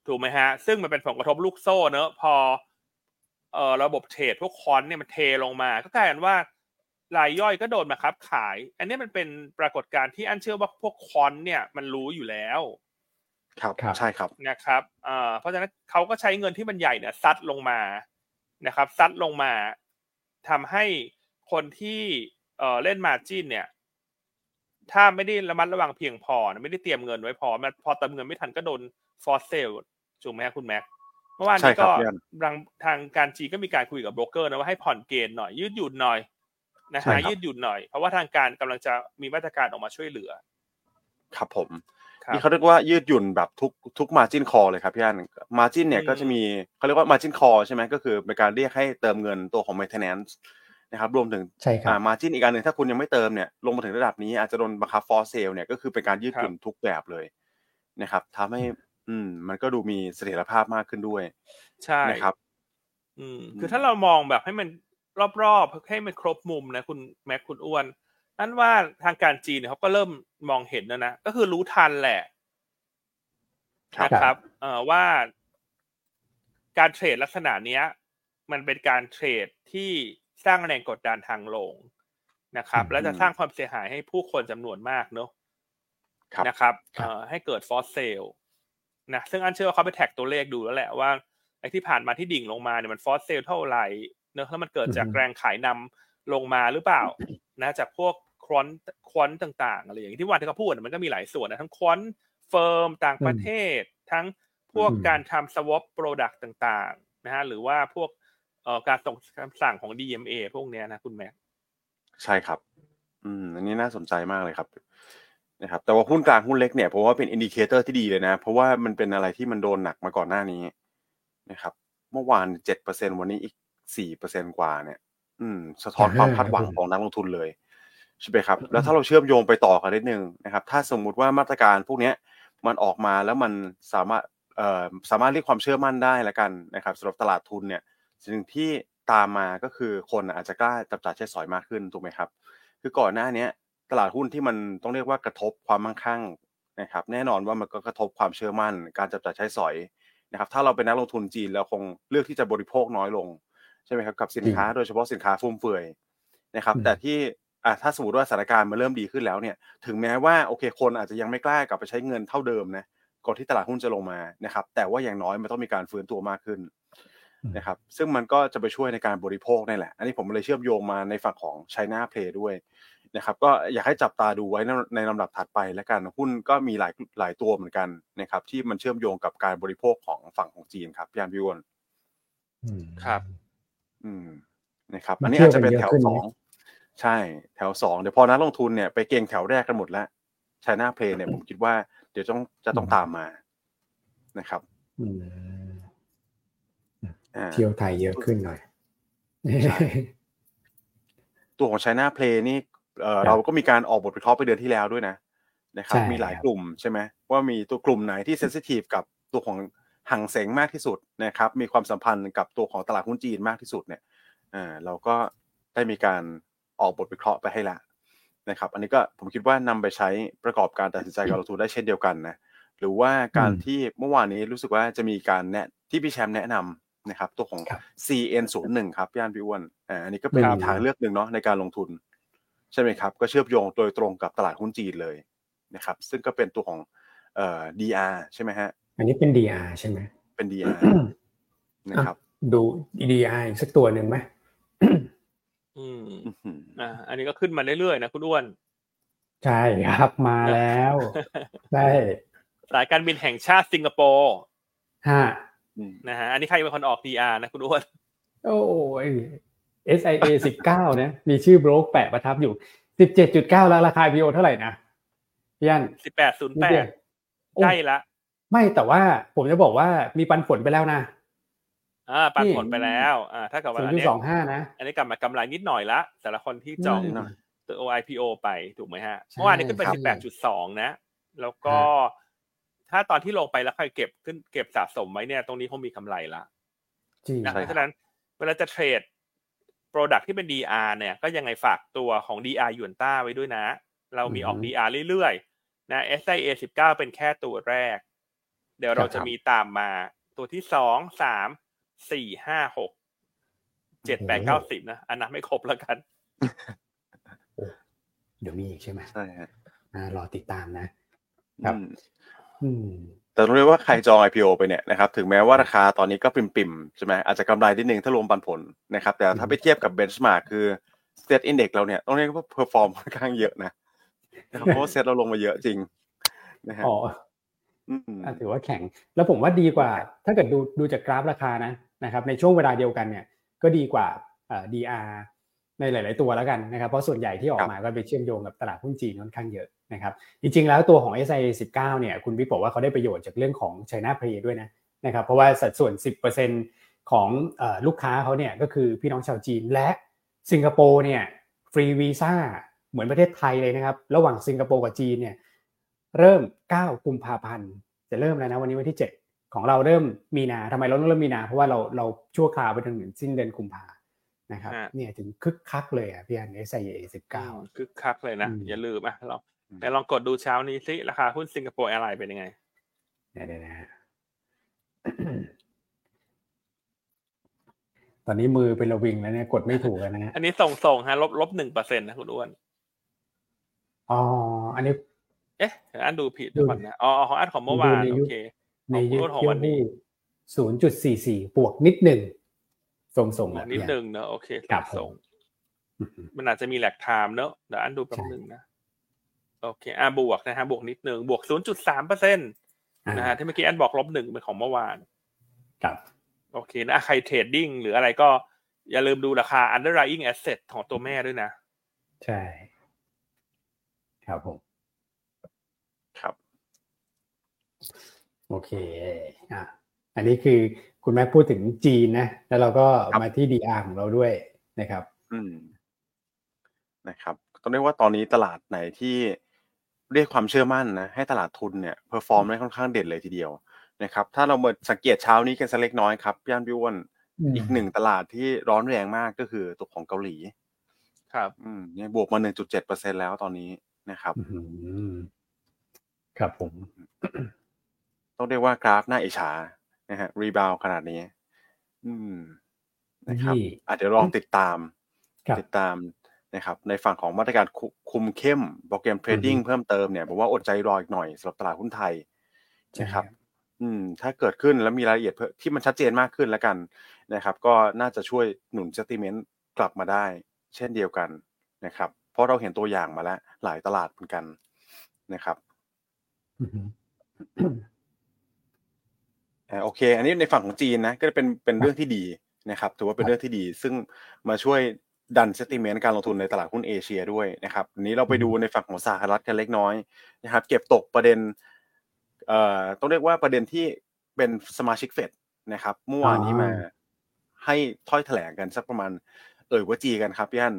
ถูกไหมฮะซึ่งมันเป็นผลกระทบลูกโซ่เนอะพอระบบเทรดพวกคอนเนี่ยมันเทลงมาก็กลายเป็นว่ารายย่อยก็โดนมาครับขายอันนี้มันเป็นปรากฏการณ์ที่อันเชื่อว่าพวกคอนเนี่ยมันรู้อยู่แล้วครับใช่ครับนะครับเพราะฉะนั้นเขาก็ใช้เงินที่มันใหญ่เนี่ยซัดลงมานะครับซัดลงมาทำให้คนที่เล่นมาร์จิ้นเนี่ยถ้าไม่ได้ระมัดระวังเพียงพอไม่ได้เตรียมเงินไว้พอมันพอเติมเงินไม่ทันก็โดนฟอร์เซลถูกไหมครับคุณแม็กเมื่อวานนี้ก็ทางการจีนก็มีการคุยกับโบรกเกอร์นะว่าให้ผ่อนเกณฑ์หน่อยยืดหยุ่นหน่อยนะฮะยืดหยุ่นหน่อยเพราะว่าทางการกำลังจะมีมาตรการออกมาช่วยเหลือครับผมนี่เขาเรียกว่ายืดหยุ่นแบบทุก margin call เลยครับพี่อัน margin เนี่ยก็จะมีเขาเรียกว่า margin call ใช่ไหมก็คือเป็นการเรียกให้เติมเงินตัวของ maintenance นะครับรวมถึงmargin อีกอันนึงถ้าคุณยังไม่เติมเนี่ยลงมาถึงระดับนี้อาจจะโดนบังคับ for sale เนี่ยก็คือเป็นการยืดหยุ่นทุกแบบเลยนะครับทำให้มันก็ดูมีเสถียรภาพมากขึ้นด้วยใช่นะครับคือถ้าเรามองแบบให้มันรอบๆให้มันครบมุมนะคุณแม็กคุณอ้วนนั่นว่าทางการจีนเนี่ยเขาก็เริ่มมองเห็นแล้วนะก็คือรู้ทันแหละนะครับว่าการเทรดลักษณะเนี้ยมันเป็นการเทรดที่สร้างแรงกดดันทางลงนะครับและจะสร้างความเสียหายให้ผู้คนจำนวนมากเนอะนะครับให้เกิดฟอสเซลนะซึ่งอันเชื่อว่าเขาไปแท็กตัวเลขดูแล้วแหละว่าไอ้ที่ผ่านมาที่ดิ่งลงมาเนี่ยมันฟอสเซลเท่าไหร่เนอะแล้วมันเกิดจากแรงขายนำลงมาหรือเปล่านะจากพวกควอนต่างๆอะไรอย่างที่วันที่เขาพูดมันก็มีหลายส่วนนะทั้งควอนเฟิร์มต่างประเทศทั้งพวกการทำ swap product ต่างๆนะฮะหรือว่าพวกการส่งคำสั่งของ DMA พวกเนี้ยนะคุณแม็กใช่ครับอันนี้น่าสนใจมากเลยครับนะครับแต่ว่าหุ้นกลางหุ้นเล็กเนี่ยเพราะว่าเป็นอินดิเคเตอร์ที่ดีเลยนะเพราะว่ามันเป็นอะไรที่มันโดนหนักมาก่อนหน้านี้นะครับเมื่อวาน 7% วันนี้อีก 4% กว่าเนี่ยสะท้อนความคาดหวังของนักลงทุนเลยใช่ไหมครับแล้วถ้าเราเชื่อมโยงไปต่อกันนิดนึงนะครับถ้าสมมุติว่ามาตรการพวกนี้มันออกมาแล้วมันสามารถเรียกความเชื่อมั่นได้ละกันนะครับสำหรับตลาดทุนเนี่ยสิ่งที่ตามมาก็คือคนอาจจะกล้าจับจ่ายใช้สอยมากขึ้นถูกไหมครับคือก่อนหน้านี้ตลาดหุ้นที่มันต้องเรียกว่ากระทบความมั่งคั่งนะครับแน่นอนว่ามันก็กระทบความเชื่อมั่นการจับจ่ายใช้สอยนะครับถ้าเราเป็นนักลงทุนจีนเราคงเลือกที่จะบริโภคน้อยลงใช่ไหมครับกับสินค้าโดยเฉพาะสินค้าฟุ่มเฟือยนะครับแต่ที่ถ้าสมมติว่าสถานการณ์มันเริ่มดีขึ้นแล้วเนี่ยถึงแม้ว่าโอเคคนอาจจะยังไม่กล้ากลับไปใช้เงินเท่าเดิมนะก่อนที่ตลาดหุ้นจะลงมานะครับแต่ว่าอย่างน้อยมันต้องมีการฟื้นตัวมากขึ้นนะครับซึ่งมันก็จะไปช่วยในการบริโภคนี่แหละอันนี้ผมเลยเชื่อมโยงมาในฝั่งของ China Play ด้วยนะครับก็อยากให้จับตาดูไว้ในลำดับถัดไปแล้วกันหุ้นก็มีหลายตัวเหมือนกันนะครับที่มันเชื่อมโยงกับการบริโภคของฝั่งของจีนครับพี่อันพี่อ้วนครับนะครับอันนี้อาจจะเป็นแถว2ใช่แถว2เดี๋ยวพอนักลงทุนเนี่ยไปเก็งแถวแรกกันหมดแล้วChina Playเนี่ยผมคิดว่าเดี๋ยวจะต้องตามมานะครับเที่ยวไทยเยอะขึ้นหน่อยตัวของ China Play นี่เราก็มีการออกบทวิเคราะห์ไปเดือนที่แล้วด้วยนะครับมีหลายกลุ่มใช่ไหมว่ามีตัวกลุ่มไหนที่เซนซิทีฟกับตัวของหังเส็งมากที่สุดนะครับมีความสัมพันธ์กับตัวของตลาดหุ้นจีนมากที่สุดเนี่ยเราก็ได้มีการออกบทวิเคราะห์ไปให้ละนะครับอันนี้ก็ผมคิดว่านำไปใช้ประกอบการตัดสินใจการลงทุนได้เช่นเดียวกันนะหรือว่าการที่เมื่อวานนี้รู้สึกว่าจะมีการแนะที่พี่แชมป์แนะนำนะครับตัวของ CN01 ครับพี่อันพี่อ้วนอันนี้ก็เป็นทางเลือกหนึ่งเนาะในการลงทุนใช่ไหมครับก็เชื่อมโยงโดยตรงกับตลาดหุ้นจีนเลยนะครับซึ่งก็เป็นตัวของDR ใช่ไหมฮะอันนี้เป็น DR ใช่ไหมเป็น DR นะครับดู DR อีกสักตัวหนึ่งไหมอันนี้ก็ขึ้นมาเรื่อยๆนะคุณอ้วนใช่ครับมาแล้วได้สายการบินแห่งชาติสิงคโปร์นะฮะอันนี้ใครเป็นคนออก DR นะคุณอ้วนโอ้ย SIA 19นะมีชื่อโบรกแปะประทับอยู่ 17.9 แล้วราคา IPO เท่าไหร่นะพี่อัน 18.08 ใกล้ละไม่แต่ว่าผมจะบอกว่ามีปันผลไปแล้วนะ ปันผลไปแล้วถ้ากับวันนี้2.25นะอันนี้กลับมากำไรนิดหน่อยละแต่ละคนที่จองตัว IPO ไปถูกมั้ยฮะเมื่อวานนี้ขึ้นไป 18.2 นะแล้วก็ถ้าตอนที่ลงไปแล้วค่อยเก็บขึ้นเก็บสะสมไว้เนี่ยตรงนี้คงมีกำไรละจริงเพราะฉะนั้นเวลาจะเทรด product ที่เป็น DR เนี่ยก็ยังไงฝากตัวของ DR Yuanta ไว้ด้วยนะเรามีออก DR เรื่อยๆนะ SIA 19เป็นแค่ตัวแรกเดี๋ยวเราจะมีตามมาตัวที่2, 3, 4, 5, 6, 7, 8, 9, 10นะอันนั้นไม่ครบแล้วกันเดี๋ยวมีอีกใช่ไหมใช่ฮะรอติดตามนะครับแต่รู้เลยว่าใครจอง IPO ไปเนี่ยนะครับถึงแม้ว่าราคาตอนนี้ก็ปิ่มๆใช่ไหมอาจจะกำไรนิดนึงถ้ารวมปันผลนะครับแต่ถ้าไปเทียบกับเบนช์มาร์คคือ SET Index เราเนี่ยต้องเรียกว่าเพอร์ฟอร์มค่อนข้างเยอะนะเพราะว่า SET เราลงมาเยอะจริงนะฮะอ๋อถือว่าแข็งแล้วผมว่าดีกว่าถ้าเกิดดูจากกราฟราคานะครับในช่วงเวลาเดียวกันเนี่ยก็ดีกว่าDR ในหลายๆตัวแล้วกันนะครับเพราะส่วนใหญ่ที่ออกมาก็ไปเชื่อมโยงกับตลาดหุ้นจีนค่อนข้างเยอะนะครับจริงๆแล้วตัวของ SIA 19เนี่ยคุณบิ๊กบอกว่าเขาได้ประโยชน์จากเรื่องของ China Play ด้วยนะครับเพราะว่าสัดส่วน 10% ของลูกค้าเขาเนี่ยก็คือพี่น้องชาวจีนและสิงคโปร์เนี่ยฟรีวีซ่าเหมือนประเทศไทยเลยนะครับระหว่างสิงคโปร์กับจีนเนี่ยเริ่ม9กุมภาพันธ์จะเริ่มแล้วนะวันนี้วันที่7ของเราเริ่มมีนาทำไมเราต้องเริ่มมีนาเพราะว่าเราชั่วคราวไปถึงสิ้นเดือนกุมภานะครับเนี่ยถึงคึกคักเลยอ่ะพี่อัน SIA 19คึกคักเลยนะอย่าลืมอ่ะเราไปลองกดดูเช้านี้สิราคาหุ้นสิงคโปร์แอร์ไลน์เป็นยังไงเดี๋ยวนะตอนนี้มือเป็นระวิงแล้วเนี่ยกดไม่ถูกแล้วนะอันนี้ส่งฮะลบ -1% นะคุณอ้วนอ๋ออันนี้อันดูผิดก่อนนะอ๋อของอันของเมื่อวานโอเคในยุคของวันนี้ 0.44 บวกนิดหนึ่งส่งๆนิดหนึ่งเนอะโอเคครับส่งมันอาจจะมีแลกไทม์เนอะเดี๋ยวอันดูแป๊บนึงนะโอเคบวกนะฮะบวกนิดหนึ่งบวก 0.3% นะฮะที่เมื่อกี้อันบอกลบ1เป็นของเมื่อวานครับโอเคนะใครเทรดดิ้งหรืออะไรก็อย่าลืมดูราคา underlying asset ของตัวแม่ด้วยนะใช่ครับผมครับโอเคอันนี้คือคุณแม็กพูดถึงจีนนะแล้วเราก็มาที่ DR ของเราด้วยนะครับนะครับต้องเรียกว่าตอนนี้ตลาดไหนที่เรียกความเชื่อมั่นนะให้ตลาดทุนเนี่ยเพอร์ฟอร์มได้ค่อนข้างเด่นเลยทีเดียวนะครับถ้าเรามาสังเกตเช้านี้กันสักเล็กน้อยครับพี่อั้นพี่อ้วนอีกหนึ่งตลาดที่ร้อนแรงมากก็คือตัวของเกาหลีครับเนี่ยบวกมา 1.7% แล้วตอนนี้นะครับครับผมต้องเรียกว่ากราฟหน้าอิจฉานะฮะรีบาวขนาดนี้นะครับเดี๋ยวลองติดตามนะครับในฝั่งของมาตรการคุมเข้มโปรแกรมเทรดดิ้งเพิ่มเติมเนี่ยผมว่าอดใจรออีกหน่อยสำหรับตลาดหุ้นไทยนะครับถ้าเกิดขึ้นแล้วมีรายละเอียดที่มันชัดเจนมากขึ้นแล้วกันนะครับก็น่าจะช่วยหนุนเซนติเมนต์กลับมาได้เช่นเดียวกันนะครับเพราะเราเห็นตัวอย่างมาแล้วหลายตลาดเหมือนกันนะครับโอเคอันนี้ในฝั่งของจีนนะก็เป็นเรื่องที่ดีนะครับถือว่าเป็นเรื่องที่ดีซึ่งมาช่วยดันเซนติเมนต์การลงทุนในตลาดหุ้นเอเชียด้วยนะครับนี้เราไปดูในฝั่งของสหรัฐกันเล็กน้อยนะครับเก็บตกประเด็นต้องเรียกว่าประเด็นที่เป็นสมาชิกเฟดนะครับเมื่อวานนี้มาให้ถ้อยแถลงกันสักประมาณว่าจีกันครับพี่อั้น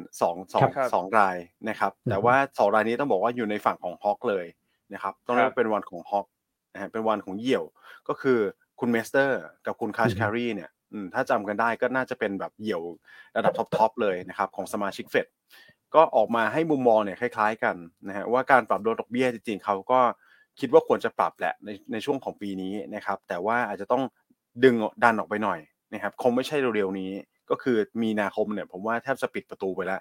2รายนะครับแต่ว่า2รายนี้ต้องบอกว่าอยู่ในฝั่งของฮอกเลยนะครับต้องเรียกเป็นวันของฮอกนะฮะเป็นวันของเหยี่ยวก็คือคุณเมสเตอร์กับคุณคาชคารีเนี่ยถ้าจำกันได้ก็น่าจะเป็นแบบเหยี่ยวระดับท็อปๆเลยนะครับของสมาชิกเฟดก็ออกมาให้มุมมองเนี่ยคล้ายๆกันนะฮะว่าการปรับดอกเบี้ยจริงๆเขาก็คิดว่าควรจะปรับแหละในช่วงของปีนี้นะครับแต่ว่าอาจจะต้องดันออกไปหน่อยนะครับคงไม่ใช่เร็วๆนี้ก็คือมีนาคมเนี่ยผมว่าแทบจะปิดประตูไปแล้ว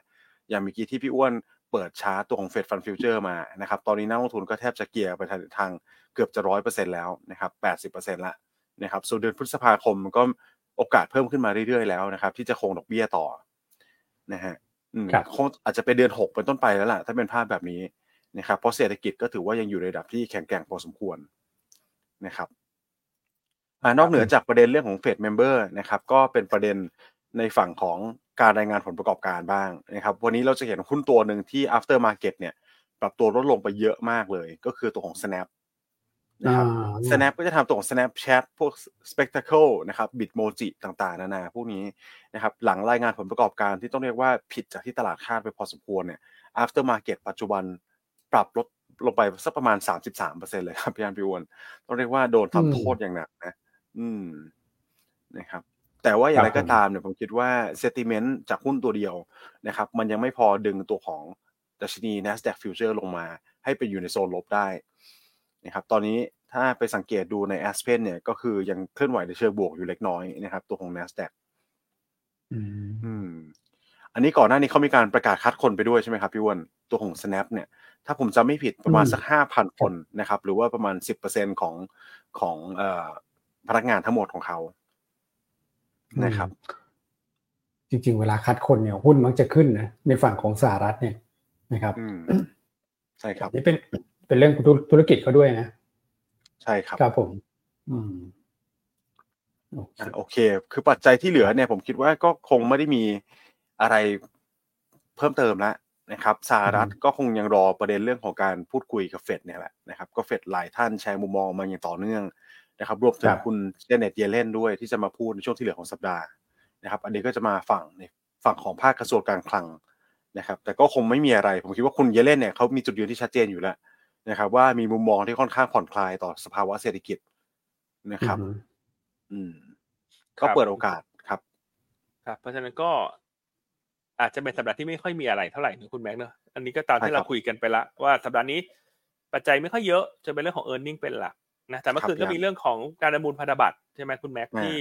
อย่างเมื่อกี้ที่พี่อ้วนเปิดชาร์ตตัวของ Fed Fund Future มานะครับตอนนี้นักลงทุนก็แทบจะเกียร์ไปทางเกือบจะ 100% แล้วนะครับ 80% ละนะครับส่วนเดือนพฤษภาคมก็โอกาสเพิ่มขึ้นมาเรื่อยๆแล้วนะครับที่จะคงดอกเบี้ยต่อนะฮะคงอาจจะเป็นเดือน6เป็นต้นไปแล้วล่ะถ้าเป็นภาพแบบนี้นะครับเพราะเศรษฐกิจก็ถือว่ายังอยู่ในระดับที่แข็งแกร่งพอสมควรนะครับนอกเหนือจากประเด็นเรื่องของ Fed Member นะครับก็เป็นประเด็นในฝั่งของการรายงานผลประกอบการบ้างนะครับวันนี้เราจะเห็นหุ้นตัวหนึ่งที่ after market เนี่ยปรับตัวลดลงไปเยอะมากเลยก็คือตัวของ Snap นะครับ Snap ก็จะทำตัวของ Snapchat พวก Spectacle นะครับ Bitmoji ต่างๆนานาพวกนี้นะครับหลังรายงานผลประกอบการที่ต้องเรียกว่าผิดจากที่ตลาดคาดไปพอสมควรเนี่ย Aftermarket ปัจจุบันปรับลดลงไปสักประมาณ 33% เลยครับพี่อันพี่อ้วนต้องเรียกว่าโดนทำโทษอย่างหนักนะนะครับแต่ว่าอย่างไรก็ตามเนี่ยผมคิดว่า sentiment จากหุ้นตัวเดียวนะครับมันยังไม่พอดึงตัวของดัชนี NASDAQ Future ลงมาให้ไปอยู่ในโซนลบได้นะครับตอนนี้ถ้าไปสังเกตดูใน Aspen เนี่ยก็คือยังเคลื่อนไหวในเชิงบวกอยู่เล็กน้อยนะครับตัวของ NASDAQ อันนี้ก่อนหน้านี้เขามีการประกาศคัดคนไปด้วยใช่ไหมครับพี่อ้วนตัวของ Snap เนี่ยถ้าผมจำไม่ผิดประมาณสัก 5,000 คนนะครับหรือว่าประมาณ 10% ของพนักงานทั้งหมดของเขานะครับจริงๆเวลาคัดคนเนี่ยหุ้นมักจะขึ้นนะในฝั่งของสหรัฐเนี่ยนะครับใช่ครับนี่เป็นเรื่องธุรกิจเขาด้วยนะใช่ครับครับผมโอเคคือปัจจัยที่เหลือเนี่ยผมคิดว่าก็คงไม่ได้มีอะไรเพิ่มเติมละนะครับสหรัฐก็คงยังรอประเด็นเรื่องของการพูดคุยกับเฟดเนี่ยแหละนะครับก็เฟดหลายท่านแชร์มุมมองมาอย่างต่อเนื่องนะครับรวมถึงคุณเจเน็ตเยเลนด้วยที่จะมาพูดในช่วงที่เหลือของสัปดาห์นะครับอันนี้ก็จะมาฝั่งของภาคกระทรวงการคลังนะครับแต่ก็คงไม่มีอะไรผมคิดว่าคุณเยเลนเนี่ยเขามีจุดยืนที่ชัดเจนอยู่แล้วนะครับว่ามีมุมมองที่ค่อนข้างผ่อนคลายต่อสภาวะเศรษฐกิจนะครับเขาเปิดโอกาสครับครับเพราะฉะนั้นก็อาจจะเป็นสัปดาห์ที่ไม่ค่อยมีอะไรเท่าไหร่นะคุณแม็กเนอะอันนี้ก็ตามที่เราคุยกันไปละว่าสัปดาห์นี้ปัจจัยไม่ค่อยเยอะจะเป็นเรื่องของ earning เป็นหลักนะแต่เมื่อคืนก็มีเรื่องของการประมูลพันธบัตรใช่ไหมคุณแม็กที่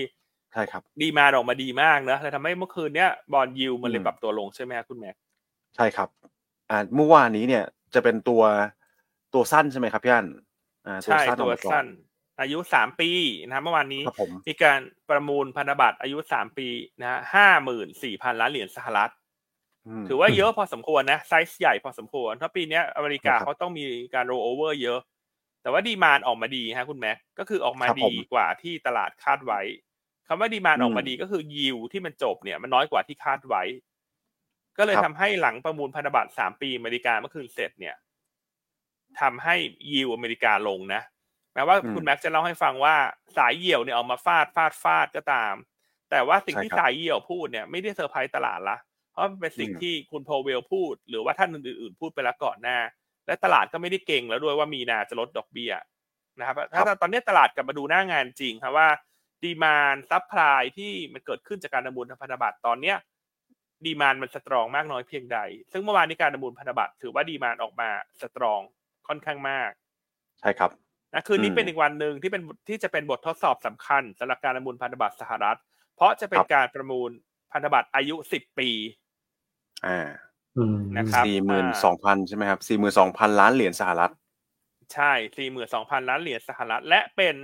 ใช่ครับดีมาออกมาดีมากนะแล้วทำให้เมื่อคืนเนี้ยบอนด์ยิลด์มันเลยปรับตัวลงใช่ไหมคุณแม็กใช่ครับเมื่อวานนี้เนี่ยจะเป็นตัวสั้นใช่ไหมครับพี่อันใช่ตัวสั้นอายุ3ปีนะเมื่อวานนี้มีการประมูลพันธบัตรอายุ3ปีนะฮะ 54,000 ล้านเหรียญสหรัฐถือว่าเยอะพอสมควรนะไซส์ใหญ่พอสมควรเพราะปีนี้อเมริกาเขาต้องมีการโรลโอเวอร์เยอะแต่ว่าดีมานด์ออกมาดีฮะคุณแม็กก็คือออกมาดีกว่าที่ตลาดคาดไว้คำว่าดีมานด์ออกมาดีก็คือยิวที่มันจบเนี่ยมันน้อยกว่าที่คาดไว้ก็เลยทำให้หลังประมูลพันธบัตร3ปีอเมริกาเมื่อคืนเสร็จเนี่ยทำให้ยิวอเมริกาลงนะแม้ว่าคุณแม็กจะเล่าให้ฟังว่าสายเหี่ยวเนี่ยออกมาฟาดก็ตามแต่ว่าสิ่งที่สายเหี่ยวพูดเนี่ยไม่ได้เซอร์ไพรส์ตลาดละเพราะมันเป็นสิ่งที่คุณโพเวลพูดหรือว่าท่านอื่นๆพูดไปแล้วก่อนหน้าและตลาดก็ไม่ได้เก่งแล้วด้วยว่ามีนาจะลดดอกเบี้ยนะครับถ้าตอนนี้ตลาดกลับมาดูหน้างานจริงครับว่าดีมานด์ซัพพลายที่มันเกิดขึ้นจากการประมูลพันธบัตรตอนเนี้ยดีมานด์มันสตรองมากน้อยเพียงใดซึ่งเมื่อวานนี้การประมูลพันธบัตรถือว่าดีมานด์ออกมาสตรองค่อนข้างมากใช่ครับนะคืนนี้เป็นอีกวันนึงที่จะเป็นบททดสอบสำคัญสำหรับการประมูลพันธบัตรสหรัฐเพราะจะเป็นการประมูลพันธบัตรอายุ10ปีนะครับ 42,000 ใช่ไหมครับ 42,000 ล้านเหรียญสหรัฐใช่ 42,000 ล้านเหรียญสหรัฐและเป็น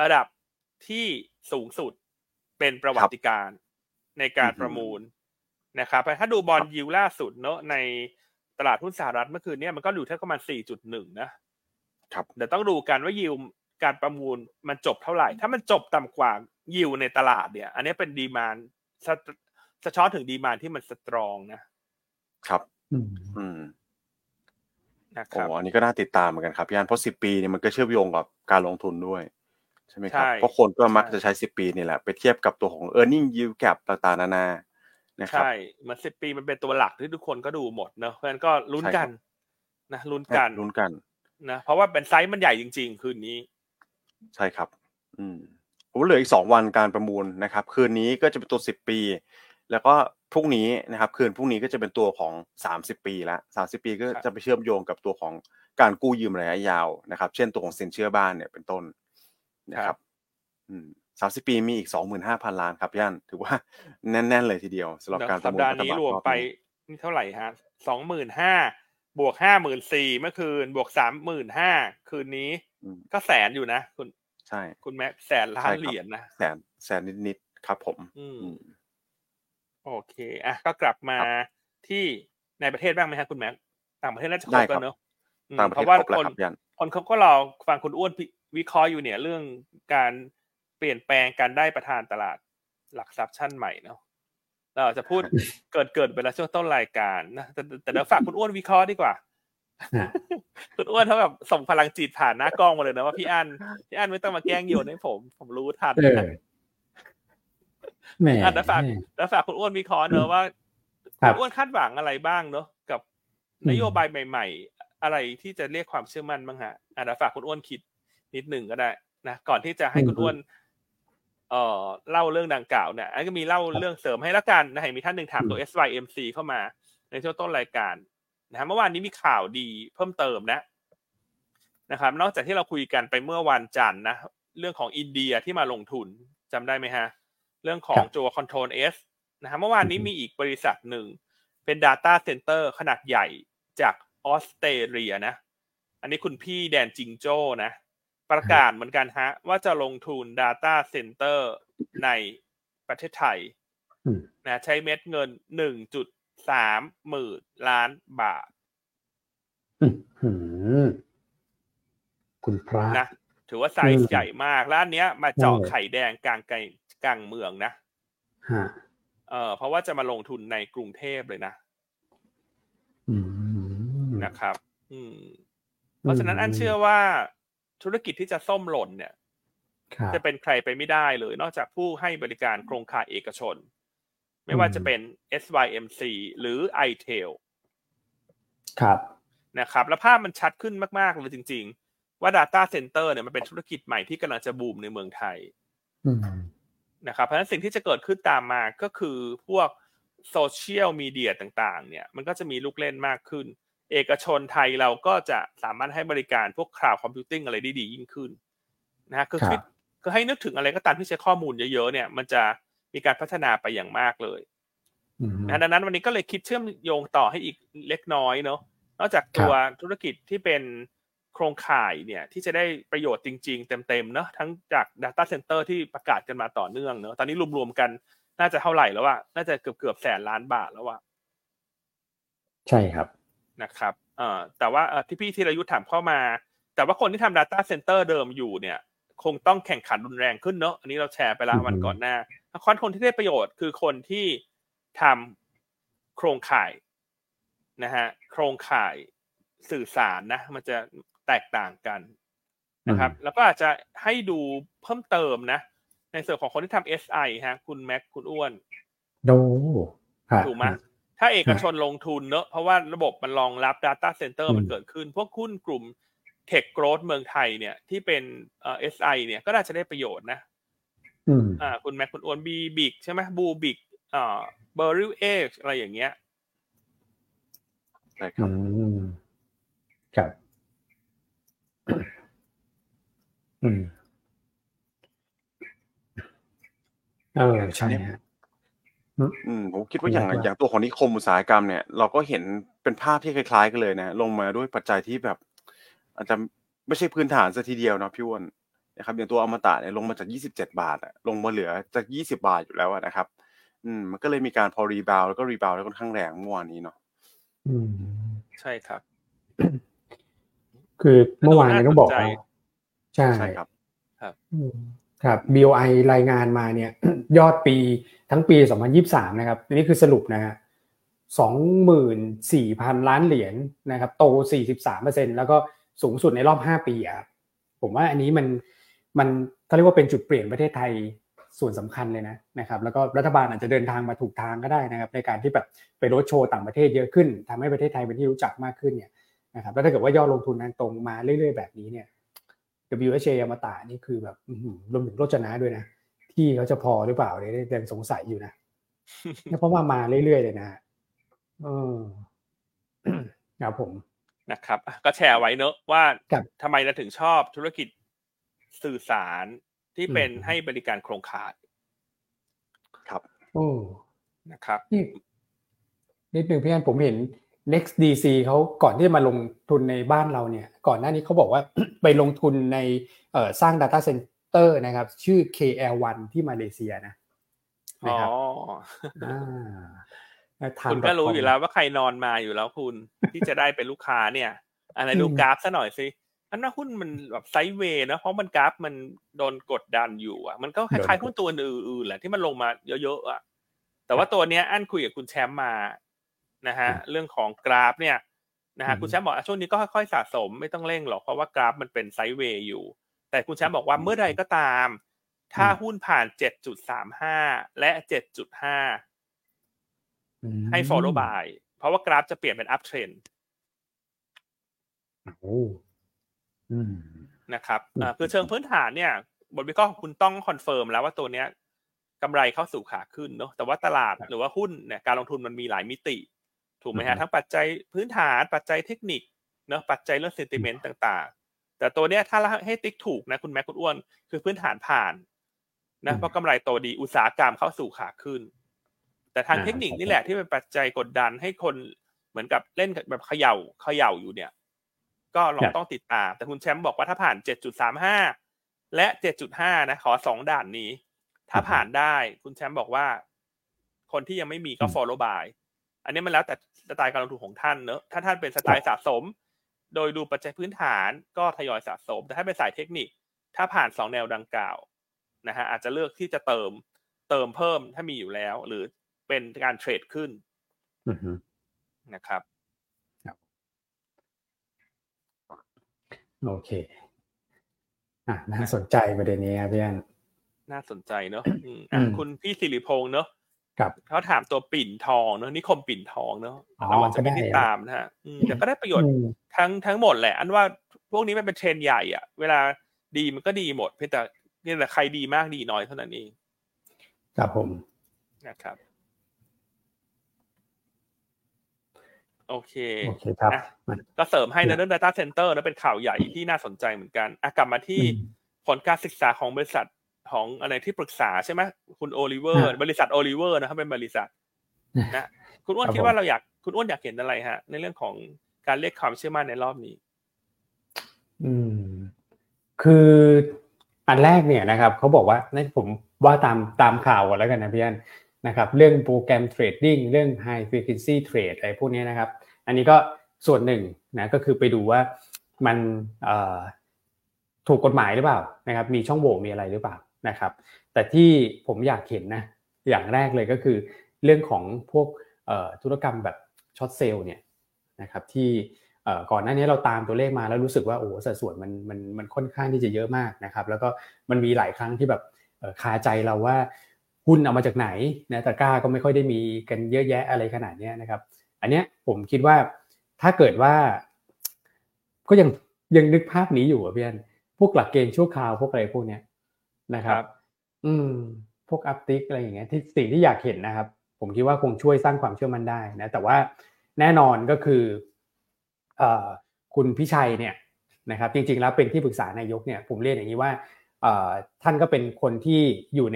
ระดับที่สูงสุดเป็นประวัติการณ์ในการประมูลนะครับถ้าดูบอนด์ยิลด์ล่าสุดเนอะในตลาดหุ้นสหรัฐเมื่อคืนนี้มันก็อยู่ที่ประมาณ 4.1 นะครับเดี๋ยวต้องดูกันว่ายิลด์การประมูลมันจบเท่าไหร่ถ้ามันจบต่ำกว่ายิลด์ในตลาดเนี่ยอันนี้เป็นดีมานด์สะท้อนถึงดีมานด์ที่มันสตรองนะครับนะครับอันนี้ก็น่าติดตามเหมือนกันครับพี่อันเพราะ10ปีเนี่ยมันก็เชื่อมโยงกับการลงทุนด้วยใช่ไหมครับเพราะคนก็มักจะใช้10ปีนี่แหละไปเทียบกับตัวของ earning yield gap ต่างๆนานานะครับใช่มัน10ปีมันเป็นตัวหลักที่ทุกคนก็ดูหมดเนอะเพราะฉะนั้นก็ลุ้นกันนะเพราะว่าเป็นไซส์มันใหญ่จริงๆคืนนี้ใช่ครับเหลืออีก2วันการประมูลนะครับคืนนี้ก็จะเป็นตัว10ปีแล้วก็พรุ่งนี้นะครับคืนพรุ่งนี้ก็จะเป็นตัวของ30ปีละ30ปีก็จะไปเชื่อมโยงกับตัวของการกู้ยืมระยะยาวนะครับเช่นตัวของสินเชื่อบ้านเนี่ยเป็นต้นนะครับ30ปีมีอีก 25,000 ล้านครับย่านถือว่าแน่นๆเลยทีเดียวสำหรับการประมูลสัปดาห์นี้รวมไปนี่เท่าไหร่ฮะ 25,000 บวก 54,000 เมื่อคืนบวก 35,000 คืนนี้ก็แสนอยู่นะคุณใช่คุณแม็กแสนล้านเหรียญนะแสนนิดๆครับผมโอเคอ่ะก็กลับมาที่ในประเทศบ้างไหมครับคุณแม็กต่างประเทศน่าจะครบแล้วเนอะเพราะว่าคนเขาก็รอฟังคุณอ้วนวิเคราะห์อยู่เนี่ยเรื่องการเปลี่ยนแปลงการได้ประธานตลาดหลักทรัพย์ชั้นใหม่เนาะเราจะพูดเกิดไปแล้วช่วงต้นรายการนะแต่เดี๋ยวฝากคุณอ้วนวิเคราะห์ดีกว่า คุณอ้วนเขาแบบส่งพลังจิตผ่านหน้ากล้องมาเลยนะว่าพี่อั้นไม่ต้องมาแกล้งโยนให้ผมรู้ทันแหมแล้วฝากคุณอ้วนวิเคราะห์เนอะว่าคุณอ้วนคาดหวังอะไรบ้างเนอะกับนโยบายใหม่ๆอะไรที่จะเรียกความเชื่อมั่นบ้างฮะแล้วฝากคุณอ้วนคิดนิดนึงก็ได้นะก่อนที่จะให้คุณอ้วนเล่าเรื่องดังกล่าวเนี่ยอันก็มีเล่าเรื่องเสริมให้ละกันนะเห็นมีท่านหนึ่งถามตัว SYMC เข้ามาในช่วงต้นรายการนะเมื่อวานนี้มีข่าวดีเพิ่มเติมนะครับนอกจากที่เราคุยกันไปเมื่อวันจันทร์นะเรื่องของอินเดียที่มาลงทุนจำได้ไหมฮะเรื่องของตัว Control S นะฮะเมื่อวานนี้มีอีกบริษัทหนึ่งเป็น Data Center ขนาดใหญ่จากออสเตรเลียนะอันนี้คุณพี่แดนจิงโจ้นะประกาศเหมือนกันฮะว่าจะลงทุน Data Center ในประเทศไทยนะใช้เม็ดเงิน 1.30,000 ล้านบาทคุณพระนะถือว่าไซส์ใหญ่มากร้านเนี้ยมาเจาะไข่แดงกลางเมืองนะเพราะว่าจะมาลงทุนในกรุงเทพเลยนะนะครับเพราะฉะนั้นอันเชื่อว่าธุรกิจที่จะส้มหล่นเนี่ยจะเป็นใครไปไม่ได้เลยนอกจากผู้ให้บริการโครงข่ายเอกชนไม่ว่าจะเป็น SYMC หรือ ITEL ครับนะครับแล้วภาพมันชัดขึ้นมากๆเลยจริงๆว่า Data Center เนี่ยมันเป็นธุรกิจใหม่ที่กำลังจะบูมในเมืองไทยนะครับเพราะฉะนั้นสิ่งที่จะเกิดขึ้นตามมาก็คือพวกโซเชียลมีเดียต่างๆเนี่ยมันก็จะมีลูกเล่นมากขึ้นเอกชนไทยเราก็จะสามารถให้บริการพวก Cloud Computing อะไรดีๆยิ่งขึ้นนะฮะคือให้นึกถึงอะไรก็ตามที่ใช้ข้อมูลเยอะๆเนี่ยมันจะมีการพัฒนาไปอย่างมากเลยนะดังนั้นวันนี้ก็เลยคิดเชื่อมโยงต่อให้อีกเล็กน้อยเนาะนอกจากตัวธุรกิจที่เป็นโครงข่ายเนี่ยที่จะได้ประโยชน์จริงๆเต็มๆเนาะทั้งจาก Data Center ที่ประกาศกันมาต่อเนื่องเนาะตอนนี้รวมๆกันน่าจะเท่าไหร่แล้วอ่ะน่าจะเกือบ100,000 ล้านบาทแล้วอ่ะใช่ครับนะครับแต่ว่าที่พี่ธีรยุทธ์ถามเข้ามาแต่ว่าคนที่ทำ Data Center เดิมอยู่เนี่ยคงต้องแข่งขันรุนแรงขึ้นเนาะอันนี้เราแชร์ไปละวันก่อนหน้าคนที่ได้ประโยชน์คือคนที่ทำโครงข่ายนะฮะโครงข่ายสื่อสารนะมันจะแตกต่างกันนะครับแล้วก็อาจจะให้ดูเพิ่มเติมนะในส่วนของคนที่ทำ SI ฮะคุณแม็กคุณอ้วนโอ้ถูกไหมถ้าเอกชนลงทุนเนอะเพราะว่าระบบมันรองรับ Data Center มันเกิดขึ้นพวกหุ้นกลุ่ม Tech Growth เมืองไทยเนี่ยที่เป็นSI เนี่ยก็น่าจะได้ประโยชน์นะคุณแม็กคุณอ้วนบีบิกใช่ไหมบูบิกเบอร์ริลเอชอะไรอย่างเงี้ยนะครับครับใช่ฮะผมคิดว่าอย่างตัวของนิคมอุตสาหกรรมเนี่ยเราก็เห็นเป็นภาพที่คล้ายๆกันเลยนะลงมาด้วยปัจจัยที่แบบอาจจะไม่ใช่พื้นฐานซะทีเดียวเนาะพี่อ้วนนะครับอย่างตัวอมตะเนี่ยลงมาจาก27 บาทอ่ะลงมาเหลือจาก20 บาทอยู่แล้วนะครับมันก็เลยมีการพอรีบาวแล้วก็รีบาวแล้วค่อนข้างแรงเมื่อวานนี้เนาะใช่ครับคือเมื่อวานเนี่ยต้องบอกว่าใช่ครับครับ BOI รายงานมาเนี่ยยอดปีทั้งปี2023นะครับนี่คือสรุปนะฮะ 24,000 ล้านเหรียญนะครับโต 43% แล้วก็สูงสุดในรอบ5ปีครับผมว่าอันนี้มันเค้าเรียกว่าเป็นจุดเปลี่ยนประเทศไทยส่วนสำคัญเลยนะครับแล้วก็รัฐบาลอาจจะเดินทางมาถูกทางก็ได้นะครับในการที่แบบไปโรดโชว์ต่างประเทศเยอะขึ้นทำให้ประเทศไทยเป็นที่รู้จักมากขึ้นเนี่ยนะครับแล้วถ้าเกิดว่ายอดลงทุนนั้นตรงมาเรื่อยๆแบบนี้เนี่ย WSH ยามาตะนี่คือแบบรวมถึงโรจนะด้วยนะที่เขาจะพอหรือเปล่าเนี่ยยังสงสัยอยู่นะเพราะว่ามาเรื่อยๆเลยนะครับผมนะครับก็แชร์ไว้เนอะว่าทำไมเราถึงชอบธุรกิจสื่อสารที่เป็นให้บริการโครงข่ายครับโอ้นะครับนิดนึงพี่อันผมเห็น Next DC เขาก่อนที่จะมาลงทุนในบ้านเราเนี่ยก่อนหน้านี้เขาบอกว่าไปลงทุนในสร้าง Data Center นะครับชื่อ KL1 ที่มาเลเซียนะนะครับคุณก็รู้อยู่แล้วว่าใครนอนมาอยู่แล้วคุณที่จะได้เป็นลูกค้าเนี่ยอะไรดูกราฟซะหน่อยสิอันนั้นหุ้นมันแบบไซด์เวย์นะเพราะมันกราฟมันโดนกดดันอยู่อ่ะมันก็คล้ายๆหุ้นตัวอื่นๆแหละที่มันลงมาเยอะๆอ่ะแต่ว่าตัวเนี้ยอั้นคุยกับคุณแชมป์มานะฮะเรื่องของกราฟเนี่ย นะฮะคุณแชมป์บอกช่วงนี้ก็ค่อยๆสะสมไม่ต้องเร่งหรอกเพราะว่ากราฟมันเป็นไซด์เวย์อยู่แต่คุณแชมป์บอกว่าเมื่อใดก็ตามถ้าหุ้นผ่าน 7.35 และ 7.5 ให้ follow buy เพราะว่ากราฟจะเปลี่ยนเป็น up trend โอ้นะครับคือเชิงพื้นฐานเนี่ยบทวิเคราะห์ของคุณต้องคอนเฟิร์มแล้วว่าตัวเนี้ยกำไรเข้าสู่ขาขึ้นเนาะแต่ว่าตลาดหรือว่าหุ้นเนี่ยการลงทุนมันมีหลายมิติถูกไหมฮะทั้งปัจจัยพื้นฐานปัจจัยเทคนิคเนาะปัจจัยเรื่อง sentiment ต่างๆแต่ตัวเนี้ยถ้าให้ติ๊กถูกนะคุณแม็กคุณอ้วนคือพื้นฐานผ่านนะเพราะกำไรโตดีอุตสาหกรรมเข้าสู่ขาขึ้นแต่ทางเทคนิคนี่แหละที่เป็นปัจจัยกดดันให้คนเหมือนกับเล่นแบบเขย่าอยู่เนี่ยก็ลองต้องติดตามแต่คุณแชมป์บอกว่าถ้าผ่าน 7.35 และ 7.5 นะขอ2ด่านนี้ถ้าผ่านได้คุณแชมป์บอกว่าคนที่ยังไม่มีก็ follow buy อันนี้มันแล้วแต่สไตล์การลงทุนของท่านเนอะถ้าท่านเป็นสไตล์สะสมโดยดูปัจจัยพื้นฐานก็ทยอยสะสมแต่ถ้าเป็นสายเทคนิคถ้าผ่าน2แนวดังกล่าวนะฮะอาจจะเลือกที่จะเติมเพิ่มถ้ามีอยู่แล้วหรือเป็นการเทรดขึ้นนะครับโอเคน่าสนใจประเด็นนี้ครับพี่อันน่าสนใจเนอะคุณพี่สิริพงษ์เนอะเขาถามตัวปิ่นทองเนอะนิคมปิ่นทองเนอะเราอาจจะไม่ได้ตามนะฮะแต่ก็ได้ประโยชน์ทั้งหมดแหละอันว่าพวกนี้มันเป็นเทรนด์ใหญ่อ่ะเวลาดีมันก็ดีหมดเพียงแต่นี่แหละใครดีมากดีน้อยเท่านั้นเองครับผมนะครับโอเคครับก็เสริมให้ในเรื่อง Data Center นะเป็นข่าวใหญ่ที่น่าสนใจเหมือนกันกลับมาที่ผลการศึกษาของบริษัทของอะไรที่ปรึกษาใช่ไหมคุณ Oliver บริษัท Oliver นะครับเป็นบริษัทนะคุณอ้วนคิดว่าเราอยากคุณอ้วนอยากเห็นอะไรฮะในเรื่องของการเรียกความเชื่อมั่นในรอบนี้คืออันแรกเนี่ยนะครับเขาบอกว่านี่ผมว่าตามข่าวก่อนแล้วกันนะพี่อันนะครับเรื่องโปรแกรมเทรดดิ้งเรื่อง high frequency trade อะไรพวกนี้นะครับอันนี้ก็ส่วนหนึ่งนะก็คือไปดูว่ามันถูกกฎหมายหรือเปล่านะครับมีช่องโหว่มีอะไรหรือเปล่านะครับแต่ที่ผมอยากเห็นนะอย่างแรกเลยก็คือเรื่องของพวกธุรกรรมแบบช็อตเซลล์เนี่ยนะครับที่ก่อนหน้านี้เราตามตัวเลขมาแล้วรู้สึกว่าโอ้สัดส่วนมันค่อนข้างที่จะเยอะมากนะครับแล้วก็มันมีหลายครั้งที่แบบคาใจเราว่าหุ้นเอามาจากไหนนะตะกร้าก็ไม่ค่อยได้มีกันเยอะแยะอะไรขนาดนี้นะครับอันเนี้ยผมคิดว่าถ้าเกิดว่าก็ยังนึกภาพนี้อยู่อ่ะเพื่อนพวกหลักเกณฑ์ชั่วคราวพวกอะไรพวกเนี้ยนะครับพวกอัพติกอะไรอย่างเงี้ยที่สิ่งที่อยากเห็นนะครับผมคิดว่าคงช่วยสร้างความเชื่อมั่นได้นะแต่ว่าแน่นอนก็คือคุณพิชัยเนี่ยนะครับจริงๆแล้วเป็นที่ปรึกษานายกเนี่ยผมเรียกอย่างนี้ว่าท่านก็เป็นคนที่อยู่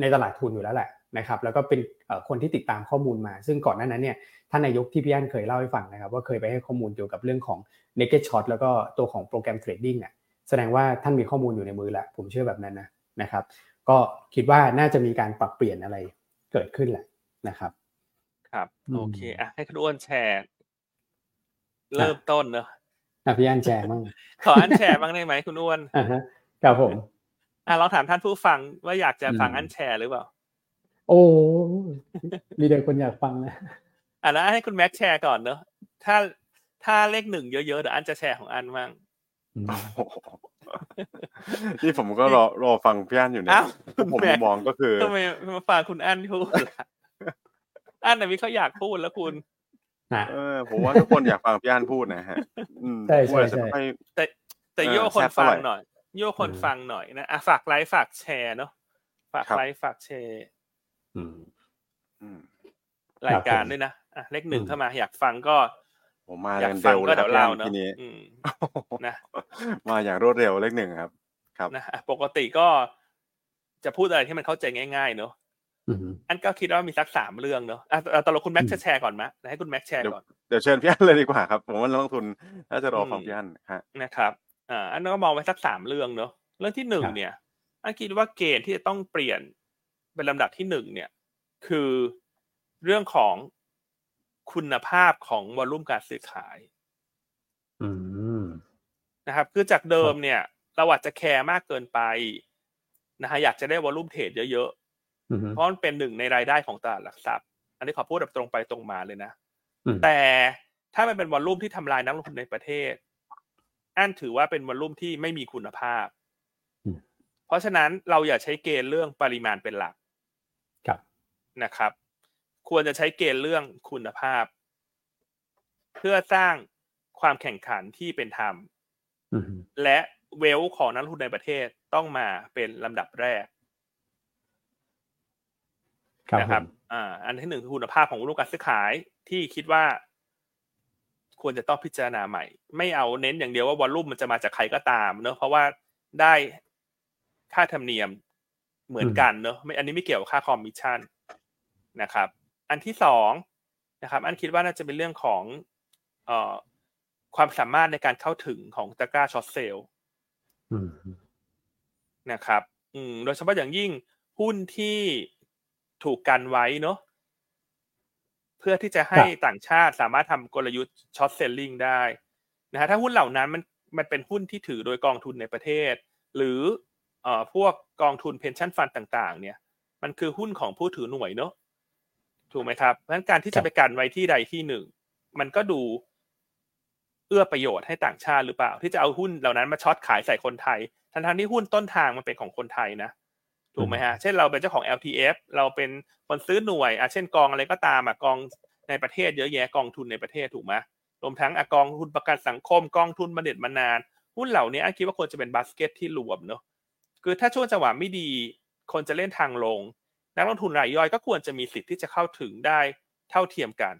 ในตลาดทุนอยู่แล้วแหละนะครับแล้วก็เป็นคนที่ติดตามข้อมูลมาซึ่งก่อนหน้านั้นเนี่ยท่านนายกที่พี่อั้นเคยเล่าให้ฟังนะครับว่าเคยไปให้ข้อมูลเกี่ยวกับเรื่องของ Naked Short แล้วก็ตัวของโปรแกรมเทรดดิ้งอ่ะแสดงว่าท่านมีข้อมูลอยู่ในมือแหละผมเชื่อแบบนั้นนะครับก็คิดว่าน่าจะมีการปรับเปลี่ยนอะไรเกิดขึ้นแหละนะครับครับโอเคอ่ะให้คุณอ้วนแชร์เริ่มต้นเนอะพี่อั้นแชร์บ้างขออั้นแชร์บ้างได้ไหมคุณอ้วนครับผมลองถามท่านผู้ฟังว่าอยากจะฟังอันแชร์หรือเปล่าโอ้มีเด็กคนอยากฟังนะแล้วให้คุณแม็กแชร์ก่อนเนอะถ้าเลขหนึ่งเยอะๆเดี๋ยวอันจะแชร์ของอันบ้างที่ผมก็รอฟังพี่อันอยู่เนี่ยผมมองก็คือทำไมมาฟังคุณอันพูดอันไหนมีเขาอยากพูดแล้วคุณผมว่าทุกคนอยากฟังพี่อันพูดนะฮะใช่แต่โย่คนฟังหน่อยโยกคนฟังหน่อยนะฝากไลฟ์ฝากแชร์เนาะฝากไลฟ์ฝากแชร์รายการด้วยนะเลขหนึ่งเข้ามาอยากฟังก็ผมมาอยากฟังก็เดี๋ยวเล่าเนาะนะมาอย่างรวดเร็วเลขหนึ่งครับครับนะปกติก็จะพูดอะไรที่มันเข้าใจง่ายๆเนาะอันก็คิดว่ามีสัก3เรื่องเนาะตลกคุณแม็กจะแชร์ก่อนมั้ยให้คุณแม็กแชร์ก่อนเดี๋ยวเชิญพี่อั้นเลยดีกว่าครับผมว่านักลงทุนน่าจะรอฟังพี่อั้นนะครับอันนั้นก็มองไว้สัก3เรื่องเนอะเรื่องที่1เนี่ยอันคิดว่าเกณฑ์ที่จะต้องเปลี่ยนเป็นลำดับที่1เนี่ยคือเรื่องของคุณภาพของวอลลุ่มการซื้อขายนะครับคือจากเดิมเนี่ยเราอาจจะแคร์มากเกินไปนะฮะอยากจะได้วอลลุ่มเทรดเยอะๆเพราะมันเป็นหนึ่งในรายได้ของตลาดหลักทรัพย์อันนี้ขอพูดแบบตรงไปตรงมาเลยนะแต่ ถ้ามันเป็นวอลลุ่มที่ทำลายนักลงทุนในประเทศอันถือว่าเป็นวอลลุ่มที่ไม่มีคุณภาพเพราะฉะนั้นเราอย่าใช้เกณฑ์เรื่องปริมาณเป็นหลักนะครับควรจะใช้เกณฑ์เรื่องคุณภาพเพื่อสร้างความแข่งขันที่เป็นธรรมและเวลของนักลงทุนในประเทศต้องมาเป็นลำดับแรกนะครับอันที่หนึ่งคือคุณภาพของลูกค้าซื้อขายที่คิดว่าควรจะต้องพิจารณาใหม่ไม่เอาเน้นอย่างเดียวว่าวอลลุ่มมันจะมาจากใครก็ตามเนอะเพราะว่าได้ค่าธรรมเนียมเหมือนกันเนอะไม่อันนี้ไม่เกี่ยวกับค่าคอมมิชชั่นนะครับอันที่สองนะครับอันคิดว่าน่าจะเป็นเรื่องของความสามารถในการเข้าถึงของตะกร้าช็อตเซลล์นะครับโดยเฉพาะอย่างยิ่งหุ้นที่ถูกกันไว้เนาะเพื่อที่จะให้ต่างชาติสามารถทำกลยุทธ์ช็อตเซลลิ่งได้นะฮะถ้าหุ้นเหล่านั้นมันเป็นหุ้นที่ถือโดยกองทุนในประเทศหรือพวกกองทุนเพนชั่นฟันต่างๆเนี่ยมันคือหุ้นของผู้ถือหน่วยเนาะถูกไหมครับเพราะฉะนั้นการที่จะไปกันไว้ที่ใดที่หนึ่งมันก็ดูเอื้อประโยชน์ให้ต่างชาติหรือเปล่าที่จะเอาหุ้นเหล่านั้นมาช็อตขายใส่คนไทยทั้งที่หุ้นต้นทางมันเป็นของคนไทยนะถูกไหมฮะเช่นเราเป็นเจ้าของ LTF เราเป็นคนซื้อหน่วยเช่นกองอะไรก็ตามกองในประเทศเยอะแยะกองทุนในประเทศถูกไหมรวมทั้งกองทุนประกันสังคมกองทุนบำเหน็จบำนาญหุ้นเหล่านี้คิดว่าควรจะเป็นบาสเกตที่รวมเนาะคือถ้าช่วงจังหวะไม่ดีคนจะเล่นทางลงนักลงทุนรายย่อยก็ควรจะมีสิทธิ์ที่จะเข้าถึงได้เท่าเทียมกัน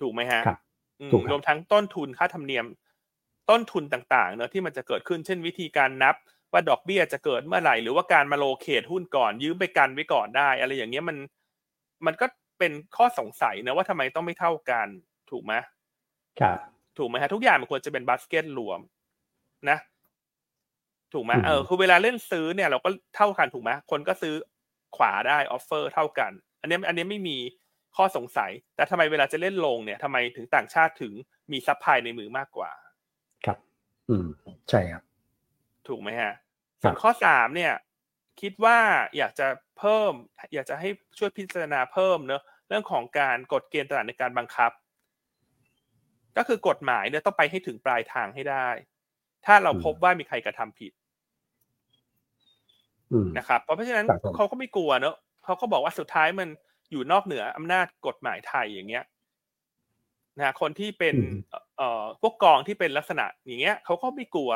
ถูกไหมฮะรวมทั้งต้นทุนค่าธรรมเนียมต้นทุนต่างๆเนอะที่มันจะเกิดขึ้นเช่นวิธีการนับว่าดอกเบี้ยจะเกิดเมื่อไหร่หรือว่าการมาโลเคทหุ้นก่อนยืมไปกันไว้ก่อนได้อะไรอย่างเงี้ยมันก็เป็นข้อสงสัยนะว่าทำไมต้องไม่เท่ากันถูกไหมครับถูกไหมฮะทุกอย่างมันควรจะเป็นบาสเกตรวมนะถูกไหมคือเวลาเล่นซื้อเนี่ยเราก็เท่ากันถูกไหมคนก็ซื้อขวาได้ออฟเฟอร์เท่ากันอันนี้ไม่มีข้อสงสัยแต่ทำไมเวลาจะเล่นลงเนี่ยทำไมถึงต่างชาติถึงมีซัพพลายในมือมากกว่าครับใช่ครับถูกไหมฮะส่วนข้อ3เนี่ยคิดว่าอยากจะให้ช่วยพิจารณาเพิ่มเนอะเรื่องของการกฎเกณฑ์ตลาดในการบังคับก็คือกฎหมายเนี่ยต้องไปให้ถึงปลายทางให้ได้ถ้าเราพบว่ามีใครกระทำผิดนะครับเพราะฉะนั้นเขาก็ไม่กลัวเนอะเขาก็บอกว่าสุดท้ายมันอยู่นอกเหนืออำนาจกฎหมายไทยอย่างเงี้ยนะคนที่เป็นพวกกองที่เป็นลักษณะอย่างเงี้ยเขาก็ไม่กลัว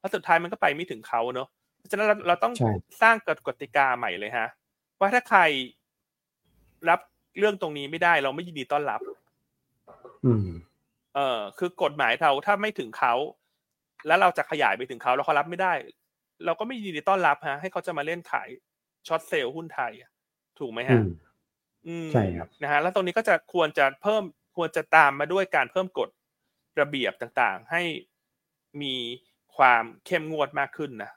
แล้วสุดท้ายมันก็ไปไม่ถึงเขาเนอะเพราะฉะนั้นเราต้องสร้างกติกาใหม่เลยฮะว่าถ้าใครรับเรื่องตรงนี้ไม่ได้เราไม่ยินดีต้อนรับคือกฎหมายเราถ้าไม่ถึงเขาแล้วเราจะขยายไปถึงเขาแล้วเขารับไม่ได้เราก็ไม่ยินดีต้อนรับฮะให้เขาจะมาเล่นขายช็อตเซลล์หุ้นไทยถูกไหมฮะใช่ครับนะฮะแล้วตรงนี้ก็จะควรจะตามมาด้วยการเพิ่มกฎระเบียบต่างๆให้มีความเข้มงวดมากขึ้นนะ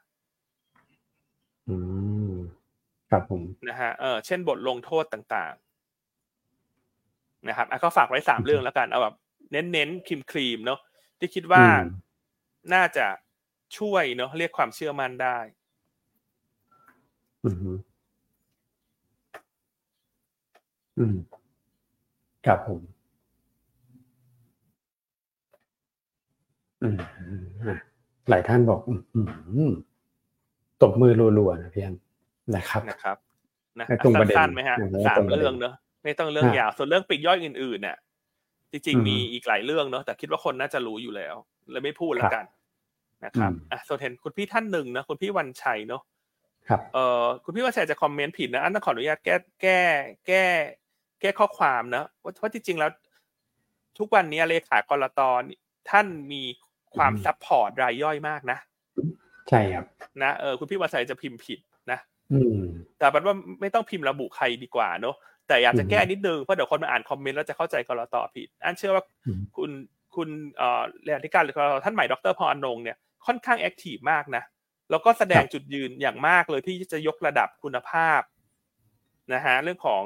ครับผมนะฮะเช่นบทลงโทษต่างๆนะครับก็ฝากไว้3เรื่องแล้วกันเอาแบบเน้นๆครีมๆเนาะที่คิดว่าน่าจะช่วยเนาะเรียกความเชื่อมั่นได้ครับผมหลายท่านบอกตบมือรัวๆนะพี่อันนะครับนะตรงประเด็นสั้นไหมฮะ3เรื่องเนาะไม่ต้องเรื่องยาวส่วนเรื่องปลีกย่อยอื่นๆเนี่ยจริงๆมีอีกหลายเรื่องเนาะแต่คิดว่าคนน่าจะรู้อยู่แล้วเลยไม่พูดแล้วกันนะครับส่วนเห็นคุณพี่ท่านหนึ่งนะคุณพี่วันชัยเนาะครับคุณพี่วันชัยจะคอมเมนต์ผิดนะอันต้องขออนุญาตแก้ข้อความนะว่าจริงๆแล้วทุกวันนี้เลขากลตท่านมีความซัพพอร์ตรายย่อยมากนะใช่ครับนะคุณพี่วันชัยจะพิมพ์ผิดนะแต่บัดว่าไม่ต้องพิมพ์ระบุใครดีกว่าเนาะแต่อยากจะแก้นิดนึงเพราะเดี๋ยวคนมาอ่านคอมเมนต์แล้วจะเข้าใจกลตผิดอันเชื่อว่าคุณเลขาธิการหรือท่านใหม่ดร.พรอนงค์เนี่ยค่อนข้างแอคทีฟมากนะแล้วก็แสดงจุดยืนอย่างมากเลยที่จะยกระดับคุณภาพนะฮะเรื่องของ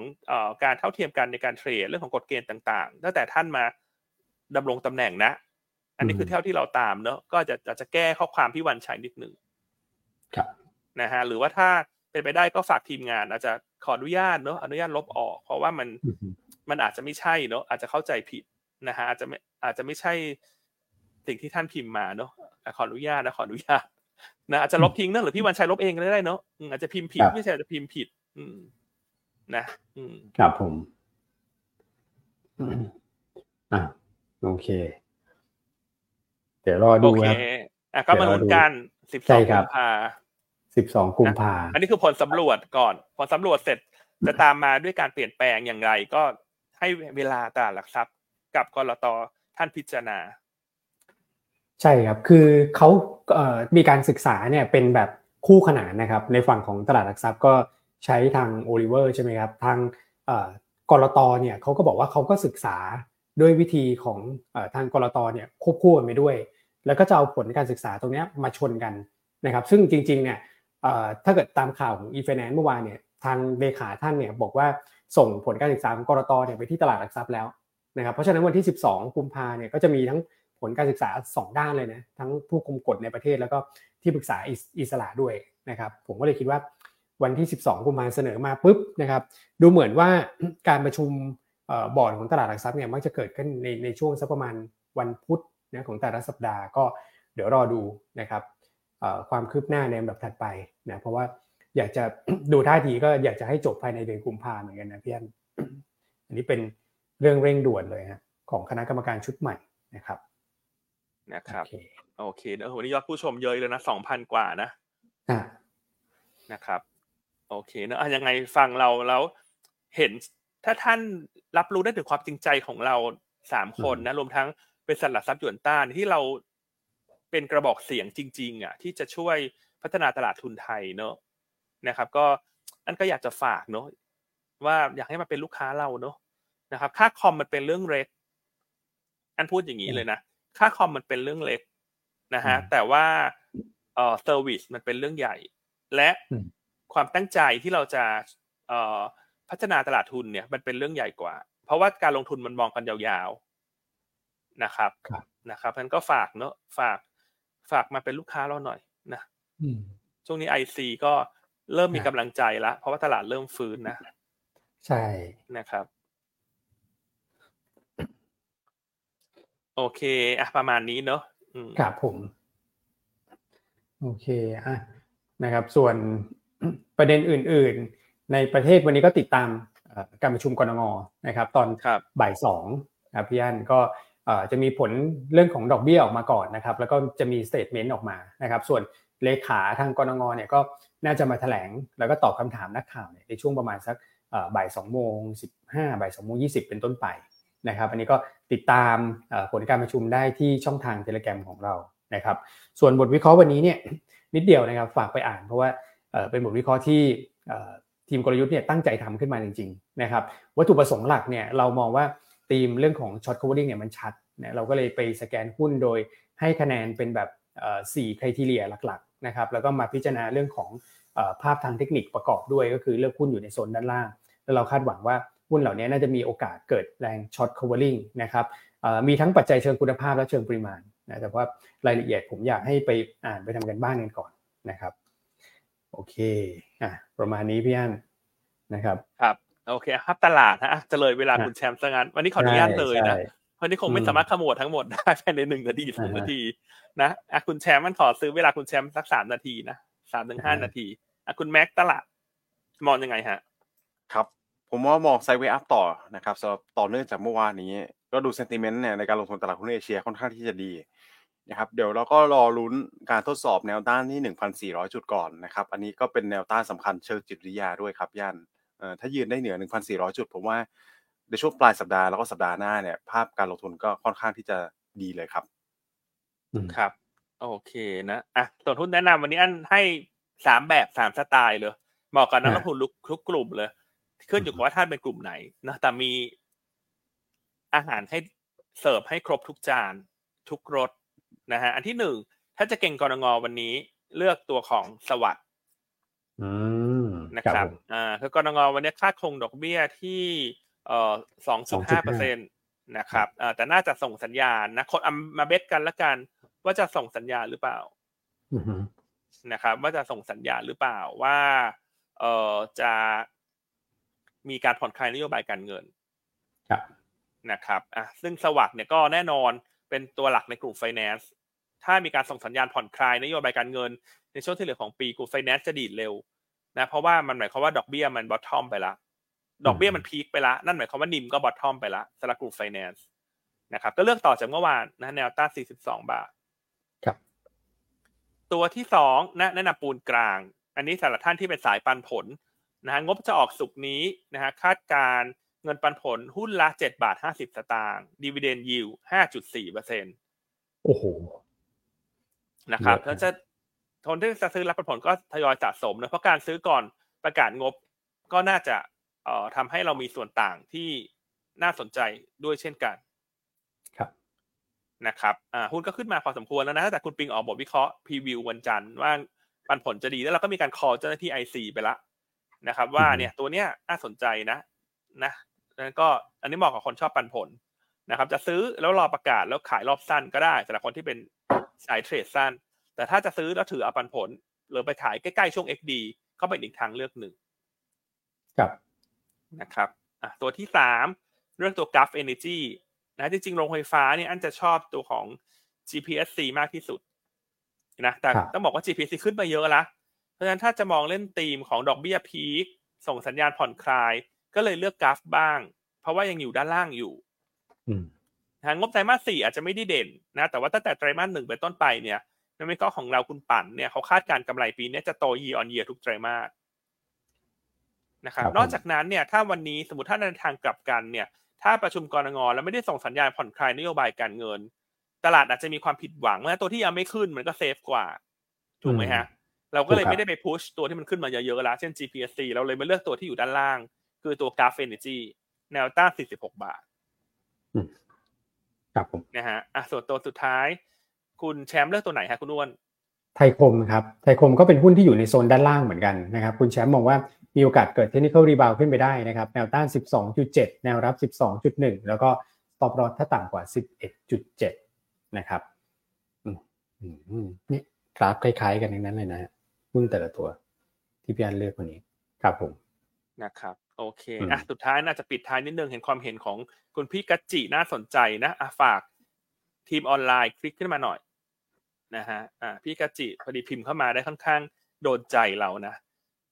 การเท่าเทียมกันในการเทรดเรื่องของกฎเกณฑ์ต่างๆตั้งแต่ท่านมาดำรงตำแหน่งนะอันนี้คือเท่าที่เราตามเนอะก็จะแก้ข้อความพี่วันชัยนิดนึงนะฮะหรือว่าถ้าเป็นไปได้ก็ฝากทีมงานอาจจะขออนุญาตลบออกเพราะว่ามันอาจจะไม่ใช่เนอะอาจจะเข้าใจผิด นะฮะอาจจะไม่ใช่สิ่งที่ท่านพิมพ์มาเนาะขออนุญาตนะอาจจะลบทิ้งนั่นหรือพี่วันชัยลบเองก็ได้เนาะอาจจะพิมพ์ผิดไม่ใช่จะพิมพ์ผิดนะครับผมโอเคเดี๋ยวรอดูครับก็มาลุ้นกัน12 กุมภาพันธ์อันนี้คือผลสำรวจก่อนผลสำรวจเสร็จจะตามมาด้วยการเปลี่ยนแปลงอย่างไรก็ให้เวลาตลาดหลักทรัพย์กับกลตท่านพิจารณาใช่ครับคือเขามีการศึกษาเนี่ยเป็นแบบคู่ขนานนะครับในฝั่งของตลาดหลักทรัพย์ก็ใช้ทาง Oliver ใช่ไหมครับทางกลตเนี่ยเขาก็บอกว่าเขาก็ศึกษาด้วยวิธีของทางกลตเนี่ยควบคู่กันไปด้วยแล้วก็จะเอาผลการศึกษาตรงนี้มาชนกันนะครับซึ่งจริงๆเนี่ยถ้าเกิดตามข่าวของ e-finance เมื่อวานเนี่ยทางเลขาท่านเนี่ยบอกว่าส่งผลการศึกษาของกลตเนี่ยไปที่ตลาดหลักทรัพย์แล้วนะครับเพราะฉะนั้นวันที่12 กุมภาพันธ์เนี่ยก็จะมีทั้งผลการศึกษา2ด้านเลยนะทั้งผู้คุมกฎในประเทศแล้วก็ที่ปรึกษาอิสระด้วยนะครับผมก็เลยคิดว่าวันที่12 กุมภาพันธ์เสนอมาปุ๊บนะครับดูเหมือนว่าการประชุมบอร์ดของตลาดหลักทรัพย์เนี่ยมักจะเกิดขึ้นในช่วงสักประมาณวันพุธนะของแต่ละสัปดาห์ก็เดี๋ยวรอดูนะครับความคืบหน้าในลำดับถัดไปนะเพราะว่าอยากจะดูท่าทีก็อยากจะให้จบภายในเดือนกุมภาพันธ์เหมือนกันนะพี่อันนี้เป็นเรื่องเร่งด่วนเลยฮะของคณะกรรมการชุดใหม่นะครับโอเควันนี้ยอดผู้ชมเยอะเลยนะ 2,000 กว่านะนะครับโอเคนะยังไงฟังเราแล้วเห็นถ้าท่านรับรู้ได้ถึงความจริงใจของเรา3คนนะรวมทั้งเป็นสลัดซับหยวนต้านที่เราเป็นกระบอกเสียงจริงๆอ่ะที่จะช่วยพัฒนาตลาดทุนไทยเนอะนะครับก็อันก็อยากจะฝากเนอะว่าอยากให้มาเป็นลูกค้าเราเนอะนะครับค่าคอมมันเป็นเรื่องเล็กอันพูดอย่างนี้เลยนะค่าคอมมันเป็นเรื่องเล็กนะฮะแต่ว่าเซอร์วิสมันเป็นเรื่องใหญ่และความตั้งใจที่เราจะพัฒนาตลาดทุนเนี่ยมันเป็นเรื่องใหญ่กว่าเพราะว่าการลงทุนมันมองกันยาวๆนะครับงั้นก็ฝากเนอะฝากมาเป็นลูกค้าเราหน่อยนะช่วงนี้ IC ก็เริ่มมีกำลังใจแล้วเพราะว่าตลาดเริ่มฟื้นนะใช่นะครับโอเคประมาณนี้เนอะครับผมโอเคนะครับส่วนประเด็นอื่นๆในประเทศวันนี้ก็ติดตามการประชุมกนง.นะครับตอนบ่าย2ครับพี่อั้นก็จะมีผลเรื่องของดอกเบี้ยออกมาก่อนนะครับแล้วก็จะมีสเตทเมนต์ออกมานะครับส่วนเลขาทางกนง.เนี่ยก็น่าจะมาแถลงแล้วก็ตอบคำถามนักข่าวเนี่ยในช่วงประมาณสักบ่าย 2:15 บ่าย 2:20 เป็นต้นไปนะครับอันนี้ก็ติดตามผลการประชุมได้ที่ช่องทาง Telegram ของเรานะครับส่วนบทวิเคราะห์วันนี้เนี่ยนิดเดียวนะครับฝากไปอ่านเพราะว่าเป็นบทวิเคราะห์ที่ทีมกลยุทธ์เนี่ยตั้งใจทำขึ้นมาจริงๆนะครับวัตถุประสงค์หลักเนี่ยเรามองว่าธีมเรื่องของ short covering เนี่ยมันชัดนะเราก็เลยไปสแกนหุ้นโดยให้คะแนนเป็นแบบ4 criteria หลักๆนะครับแล้วก็มาพิจารณาเรื่องของภาพทางเทคนิคประกอบด้วยก็คือเลือกหุ้นอยู่ในโซนด้านล่างแล้วเราคาดหวังว่าหุ้นเหล่านี้น่าจะมีโอกาสเกิดแรง short covering นะครับมีทั้งปัจจัยเชิงคุณภาพและเชิงปริมาณนะแต่ว่ารายละเอียดผมอยากให้ไปอ่านไปทำกันบ้านกันก่อนนะครับโอเคประมาณนี้พี่อั้นนะครับครับโอเคครับตลาดนะจะเลยเวลาคุณแชมป์ซะงั้นวันนี้ขออนุญาตเลยนะวันนี้คงไม่สามารถขมวดทั้งหมดได้ภายใน1นาที2นาทีนะคุณแชมป์มันขอซื้อเวลาคุณแชมป์สัก3นาทีนะ 3-5 นาทีคุณแม็กตลาดมองยังไงฮะครับผมว่ามองไซด์เวย์อัพต่อนะครับสำหรับต่อเนื่องจากเมื่อวานนี้ก็ดูเซนติเมนต์เนี่ยในการลงทุนตลาดหุ้นเอเชียค่อนข้างที่จะดีนะครับเดี๋ยวเราก็รอลุ้นการทดสอบแนวต้านที่ 1,400 จุดก่อนนะครับอันนี้ก็เป็นแนวต้านสำคัญเชิงจิตวิทยาด้วยครับย่านถ้ายืนได้เหนือ 1,400 จุดผมว่าในช่วงปลายสัปดาห์แล้วก็สัปดาห์หน้าเนี่ยภาพการลงทุนก็ค่อนข้างที่จะดีเลยครับครับโอเคนะส่วนหุ้นแนะนำวันนี้อันให้3แบบ3สไตล์เลยเหมาะกับนักลงทุนทุกกลุ่มเลยขึ้นอยู่กับว่าท่านเป็นกลุ่มไหนนะแต่มีอาหารให้เสิร์ฟให้ครบทุกจานทุกรสนะฮะอันที่1ถ้าจะเก่งกนง.วันนี้เลือกตัวของสวัสดิ์นะครับคือกนง.วันนี้คาดคงดอกเบี้ยที่2.5% นะครับแต่น่าจะส่งสัญญาณนะคนมาเบสกันละกันว่าจะส่งสัญญาณหรือเปล่านะครับว่าจะส่งสัญญาณหรือเปล่าว่าจะมีการผ่อนคลายนโยบายการเงิน นะครับซึ่งสวัสด์เนี่ยก็แน่นอนเป็นตัวหลักในกลุ่มไฟแนนซ์ถ้ามีการส่งสัญญาณผ่อนคลายนโยบายการเงินในช่วงที่เหลือของปีกลุ่มไฟแนนซ์จะดีดเร็วนะเพราะว่ามันหมายความว่าดอกเบี้ยมันบอททอมไปละดอกเบี้ยมันพีคไปละนั่นหมายความว่านิมก็บอททอมไปละสำหรับกลุ่มไฟแนนซ์นะครับก็เลือกต่อจากเมื่อวานนะแนวต้าน42บาทครับตัวที่2นะแนะนำปูนกลางอันนี้สำหรับท่านที่เป็นสายปันผลนะฮะงบจะออกศุกร์นี้นะฮะคาดการเงินปันผลหุ้นละ7.50 บาท ดีวิเดนด์ยิลด์ 5.4% โอ้โหนะครับแล้วจะทนที่จะซื้อรับปันผลก็ทยอยสะสมนะเพราะการซื้อก่อนประกาศงบก็น่าจะทำให้เรามีส่วนต่างที่น่าสนใจด้วยเช่นกันครับนะครับหุ้นก็ขึ้นมาพอสมควรแล้วนะแต่คุณปิงออกบทวิเคราะห์พรีวิววันจันทร์ว่าปันผลจะดีแล้วเราก็มีการ call เจ้าหน้าที่ IC ไปละนะครับว่าเนี่ยตัวเนี้ยน่าสนใจนะแล้วก็อันนี้เหมาะกับคนชอบปันผลนะครับจะซื้อแล้วรอประกาศแล้วขายรอบสั้นก็ได้สำหรับคนที่เป็นสายเทรดสั้นแต่ถ้าจะซื้อแล้วถือเอาปันผลหรือไปขายใกล้ๆช่วง XD ก็เป็นอีกทางเลือกหนึ่งครับนะครับตัวที่3เรื่องตัว Gulf Energy นะจริงๆโรงไฟฟ้าเนี่ยอันจะชอบตัวของ GPSC มากที่สุดนะแต่ต้องบอกว่า GPSC ขึ้นมาเยอะละเพราะฉะนั้นถ้าจะมองเล่นธีมของดอกเบี้ยพีคส่งสัญญาณผ่อนคลายก็เลยเลือกกราฟบ้างเพราะว่ายังอยู่ด้านล่างอยู่งบไตรมาส4อาจจะไม่ได้เด่นนะแต่ว่าตั้งแต่ไตรมาส1เป็นต้นไปเนี่ยนักวิเคราะห์ของเราคุณปั่นเนี่ยเขาคาดการณ์กำไรปีนี้จะโต year on year ทุกไตรมาสนะครับนอกจากนั้นเนี่ยถ้าวันนี้สมมุติถ้าในทางกลับกันเนี่ยถ้าประชุมกรงแล้วไม่ได้ส่งสัญญาณผ่อนคลายนโยบายการเงินตลาดอาจจะมีความผิดหวังนะตัวที่ยังไม่ขึ้นมันก็เซฟกว่าถูกมั้ยฮะเราก็เลยไม่ได้ไปพุชตัวที่มันขึ้นมาเยอะๆแล้วเช่น GPSC เราเลยมาเลือกตัวที่อยู่ด้านล่างคือตัว Graph Energy แนวต้าน46บาทครับผมนะฮะส่วนตัวสุดท้ายคุณแชมป์เลือกตัวไหนฮะคุณอ้วนไทยคมครับไทยคมก็เป็นหุ้นที่อยู่ในโซนด้านล่างเหมือนกันนะครับคุณแชมป์มองว่ามีโอกาสเกิด Technical Rebound ขึ้นไปได้นะครับแนวต้าน 12.7 แนวรับ 12.1 แล้วก็ Stop Loss ถ้าต่ำกว่า 11.7 นะครับนี่กราฟคล้ายๆกันทั้งนั้นเลยนะหุ้นแต่ละตัวที่พี่อันเลือกวันนี้ครับผมนะครับโอเคสุดท้ายน่าจะปิดท้ายนิดนึงเห็นความเห็นของคุณพี่กัจจิน่าสนใจนะฝากทีมออนไลน์คลิกขึ้นมาหน่อยนะฮะพี่กัจจิพอดีพิมพ์เข้ามาได้ค่อนข้างโดนใจเรานะ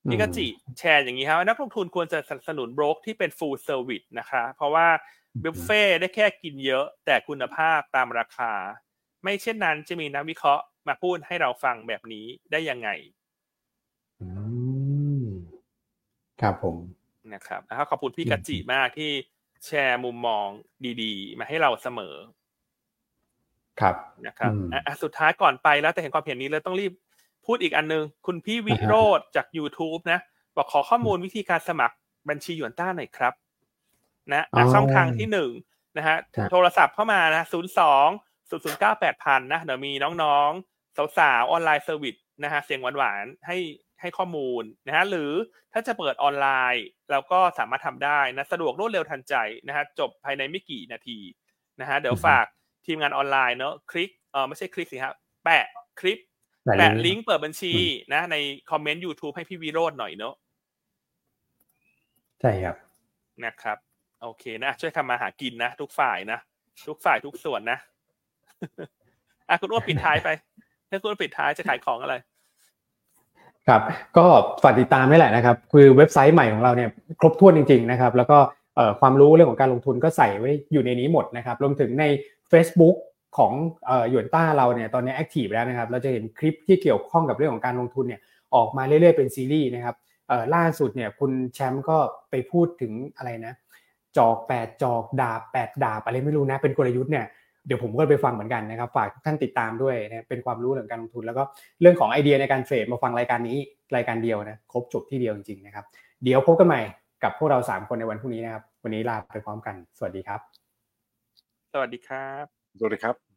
พี่กัจจิแชร์อย่างนี้ครับนักลงทุนควรจะสนับสนุนโบรกที่เป็น full service นะคะเพราะว่าบุฟเฟ่ได้แค่กินเยอะแต่คุณภาพตามราคาไม่เช่นนั้นจะมีนักวิเคราะห์มาพูดให้เราฟังแบบนี้ได้ยังไงครับผมนะครับขอบคุณพี่กัจจิมากที่แชร์มุมมองดีๆมาให้เราเสมอครับนะครับสุดท้ายก่อนไปแล้วแต่เห็นความเห็นนี้เลยต้องรีบพูดอีกอันนึงคุณพี่วิโรจน์จาก YouTube นะบอกขอข้อมูลวิธีการสมัครบัญชีหยวนต้าหน่อยครับนะช่องทางที่1นะฮะโทรศัพท์เข้ามานะ02-009-8000นะเดี๋ยวมีน้องๆสาวๆออนไลน์เซอร์วิสนะฮะเสียงหวานๆให้ข้อมูลนะฮะหรือถ้าจะเปิดออนไลน์เราก็สามารถทำได้นะสะดวกรวดเร็วทันใจนะฮะจบภายในไม่กี่นาทีนะฮะเดี๋ยวฝากทีมงานออนไลน์เนอะคลิกไม่ใช่คลิกสิครับแปะคลิปแปะลิงก์เปิดบัญชีนะในคอมเมนต์ YouTube ให้พี่วิโรจน์หน่อยเนอะใช่ครับนะครับโอเคนะช่วยทำมาหากินนะทุกฝ่ายทุกส่วนนะคุณอ้วนปิดท้ายไปถ้าคุณอ้วนปิดท้ายจะขายของอะไรครับก็ฝากติดตามนี่แหละนะครับคือเว็บไซต์ใหม่ของเราเนี่ยครบถ้วนจริงๆนะครับแล้วก็ความรู้เรื่องของการลงทุนก็ใส่ไว้อยู่ในนี้หมดนะครับรวมถึงใน Facebook ของหยวนต้าเราเนี่ยตอนนี้แอคทีฟแล้วนะครับเราจะเห็นคลิปที่เกี่ยวข้องกับเรื่องของการลงทุนเนี่ยออกมาเรื่อยๆเป็นซีรีส์นะครับล่าสุดเนี่ยคุณแชมป์ก็ไปพูดถึงอะไรนะจอก8จอกดาบ8ดาบอะไรไม่รู้นะเป็นกลยุทธ์เนี่ยเดี๋ยวผมก็ไปฟังเหมือนกันนะครับฝากท่านติดตามด้วยนะเป็นความรู้เรื่องการลงทุนแล้วก็เรื่องของไอเดียในการเทรดมาฟังรายการเดียวนะครบจบที่เดียวจริงๆนะครับเดี๋ยวพบกันใหม่กับพวกเรา3คนในวันพรุ่งนี้นะครับวันนี้ลาไปพร้อมกันสวัสดีครับสวัสดีครับ